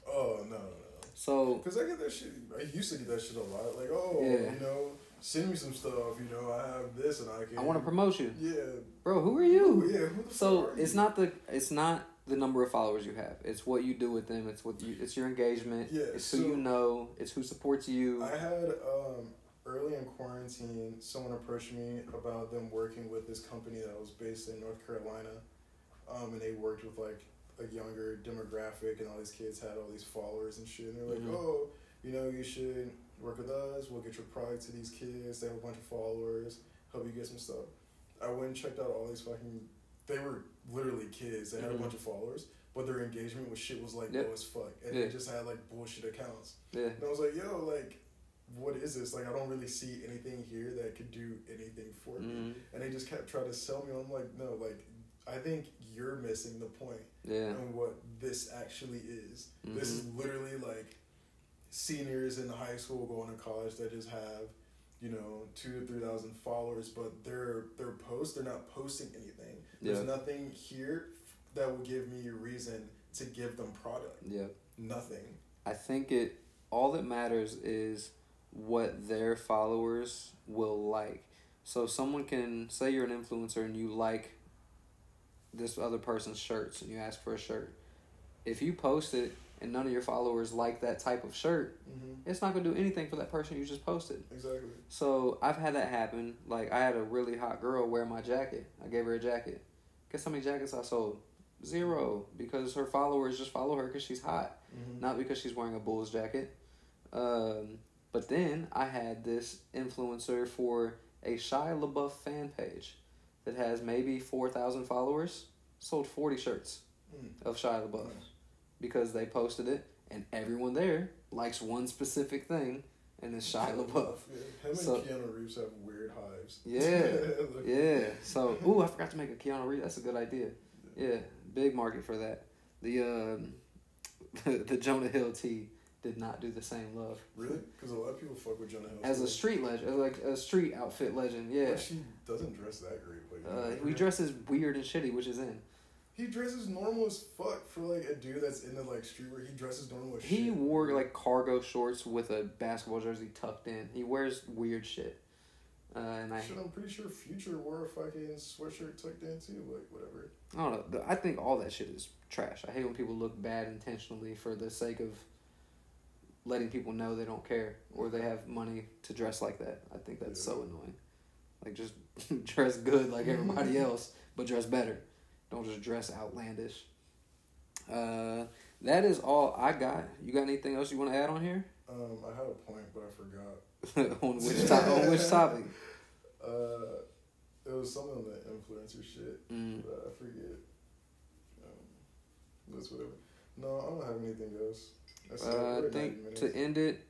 Oh, no, no, no. So... Because I get that shit... I used to get that shit a lot. Like, oh, yeah. You know, send me some stuff, you know, I have this and I can... I want to promote you. Yeah. Bro, who are you? Yeah, who the fuck are you? It's not the number of followers you have. It's what you do with them. It's what you... It's your engagement. Yeah, it's who you know. It's who supports you. I had, early in quarantine, someone approached me about them working with this company that was based in North Carolina. And they worked with, like, a younger demographic, and all these kids had all these followers and shit. And they're like, mm-hmm. oh, you know, you should work with us. We'll get your product to these kids. They have a bunch of followers. Help you get some stuff. I went and checked out all these fucking... They were literally kids. They mm-hmm. had a bunch of followers, but their engagement with shit was, like, low as fuck. And they just had, like, bullshit accounts. Yeah. And I was like, yo, like... what is this? Like, I don't really see anything here that could do anything for me. And they just kept trying to sell me. I'm like, no, like, I think you're missing the point on what this actually is. Mm-hmm. This is literally, like, seniors in high school going to college that just have, you know, 2,000 to 3,000 followers, but their posts, they're not posting anything. Yeah. There's nothing here that will give me a reason to give them product. Yeah. Nothing. I think it, all that matters is what their followers will like. So someone can say you're an influencer and you like this other person's shirts and you ask for a shirt. If you post it and none of your followers like that type of shirt, mm-hmm. it's not going to do anything for that person you just posted. Exactly. So I've had that happen. Like, I had a really hot girl wear my jacket. I gave her a jacket. Guess how many jackets I sold? 0, because her followers just follow her because she's hot, mm-hmm. not because she's wearing a Bulls jacket. But then I had this influencer for a Shia LaBeouf fan page that has maybe 4,000 followers, sold 40 shirts of Shia LaBeouf because they posted it, and everyone there likes one specific thing, and it's Shia LaBeouf. Yeah. Him and Keanu Reeves have weird hives. Yeah. yeah. So, ooh, I forgot to make a Keanu Reeves. That's a good idea. Yeah. Big market for that. The Jonah Hill tee did not do the same love. Really? Because a lot of people fuck with Jonah Hill. As a street legend, like a street outfit legend, yeah. But she doesn't dress that great. Like, he dresses weird and shitty, which is in. He dresses normal as fuck for, like, a dude that's into, like, streetwear. He dresses normal as shit. He wore, like, cargo shorts with a basketball jersey tucked in. He wears weird shit. I'm pretty sure Future wore a fucking sweatshirt tucked in too, like, whatever. I don't know. I think all that shit is trash. I hate when people look bad intentionally for the sake of letting people know they don't care or they have money to dress like that. I think that's so annoying. Like, just dress good like everybody else, but dress better. Don't just dress outlandish. That is all I got. You got anything else you want to add on here? I had a point, but I forgot. On which topic? It was something on the influencer shit, but I forget. That's whatever. No, I don't have anything else. I think to end it,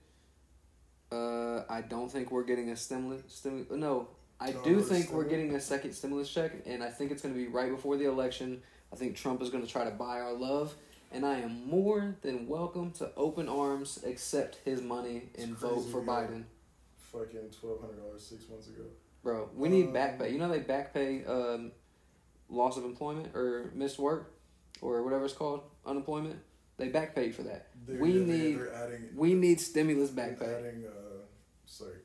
I don't think we're getting a stimulus. We're getting a second stimulus check, and I think it's going to be right before the election. I think Trump is going to try to buy our love, and I am more than welcome to open arms, accept his money, and vote for Biden. Fucking $1,200 6 months ago. Bro, we need back pay. You know they back pay loss of employment or missed work or whatever it's called, unemployment. They back pay for that. We need stimulus back pay. Adding, it's like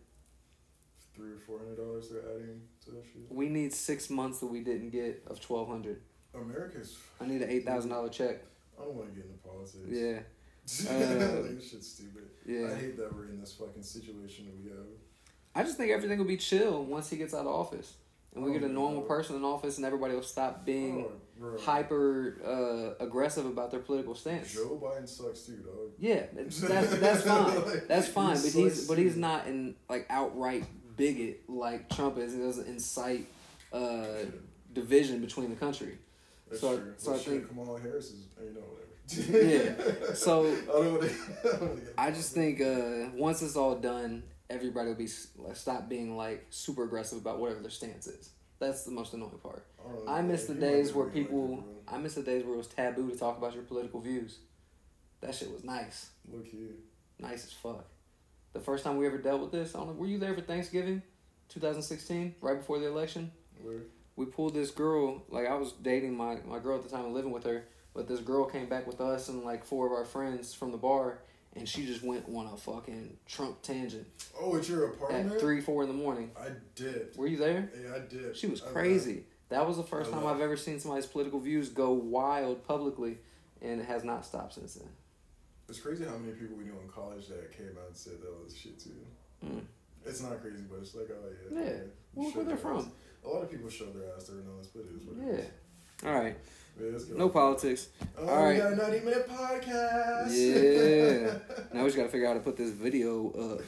$300 or $400 they're adding to that shit. We need 6 months that we didn't get of $1,200. I need an $8,000 check. I don't want to get into politics. Yeah. This shit's stupid. Yeah. I hate that we're in this fucking situation that we have. I just think everything will be chill once he gets out of office. And we get a normal person in office, and everybody will stop being hyper aggressive about their political stance. Joe Biden sucks too, dog. Yeah, that's fine. Like, that's fine, but he's not an like outright bigot like Trump is. He doesn't incite division between the country. That's true. I think Kamala Harris is, you know, whatever. Yeah. So I just think once it's all done, everybody will be like, stop being like super aggressive about whatever their stance is. That's the most annoying part. I miss the days where it was taboo to talk about your political views. That shit was nice. Look here. Nice as fuck. The first time we ever dealt with this, I don't know, were you there for Thanksgiving 2016, right before the election? Where? We pulled this girl, like I was dating my girl at the time and living with her. But this girl came back with us and like four of our friends from the bar, and she just went on a fucking Trump tangent. Oh, at your apartment? At 3, 4 in the morning. I did. Were you there? Yeah, I did. She was crazy. That was the first time I've ever seen somebody's political views go wild publicly, and it has not stopped since then. It's crazy how many people we knew in college that came out and said that was shit too. Mm. It's not crazy, but it's like, oh yeah. Yeah. Well, where they're from. A lot of people show their ass there and all this, but it is what it is. Yeah. All right. Yeah, no politics. Oh, all right. We got a 90-minute podcast. Yeah. Now we just got to figure out how to put this video up.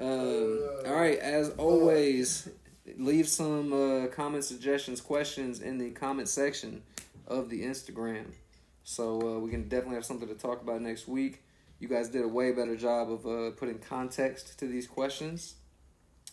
All right. As always, leave some comments, suggestions, questions in the comment section of the Instagram. So we can definitely have something to talk about next week. You guys did a way better job of putting context to these questions.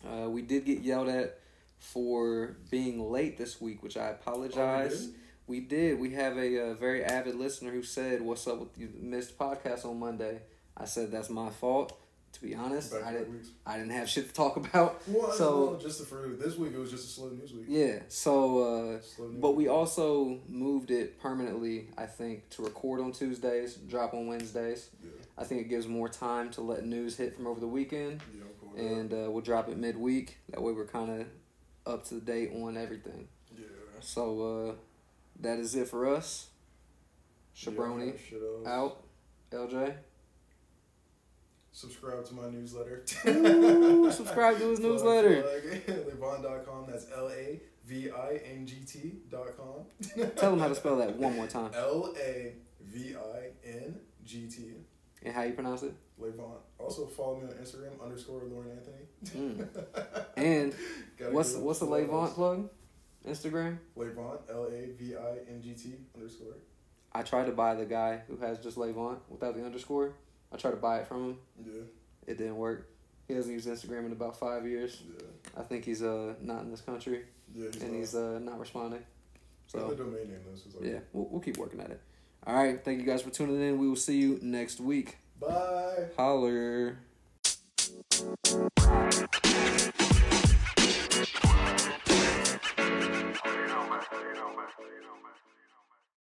We did get yelled at for being late this week, which I apologize. Oh, we did. We have a very avid listener who said, "What's up with you? Missed podcast on Monday." I said that's my fault. To be honest, I didn't have shit to talk about. Well, so just for this week, it was just a slow news week. Yeah. So, but we also moved it permanently. I think to record on Tuesdays, drop on Wednesdays. Yeah. I think it gives more time to let news hit from over the weekend, and we'll drop it midweek. That way, we're kind of up to date on everything. Yeah. So. That is it for us. Shabroni out. LJ. Subscribe to my newsletter. Ooh, subscribe to his newsletter. Levant.com. That's LAVINGT.com. Tell them how to spell that one more time. LAVINGT. And how you pronounce it? Levant. Also follow me on Instagram _Lauren Anthony. And what's the Levant plug? Instagram? Levant, LAVINGT_. I tried to buy the guy who has just Levant without the underscore. I tried to buy it from him. Yeah. It didn't work. He hasn't used Instagram in about 5 years. Yeah. I think he's not in this country. Yeah, he's not responding. So the domain name is like, yeah, we'll keep working at it. All right, thank you guys for tuning in. We will see you next week. Bye. Holler. You know, man.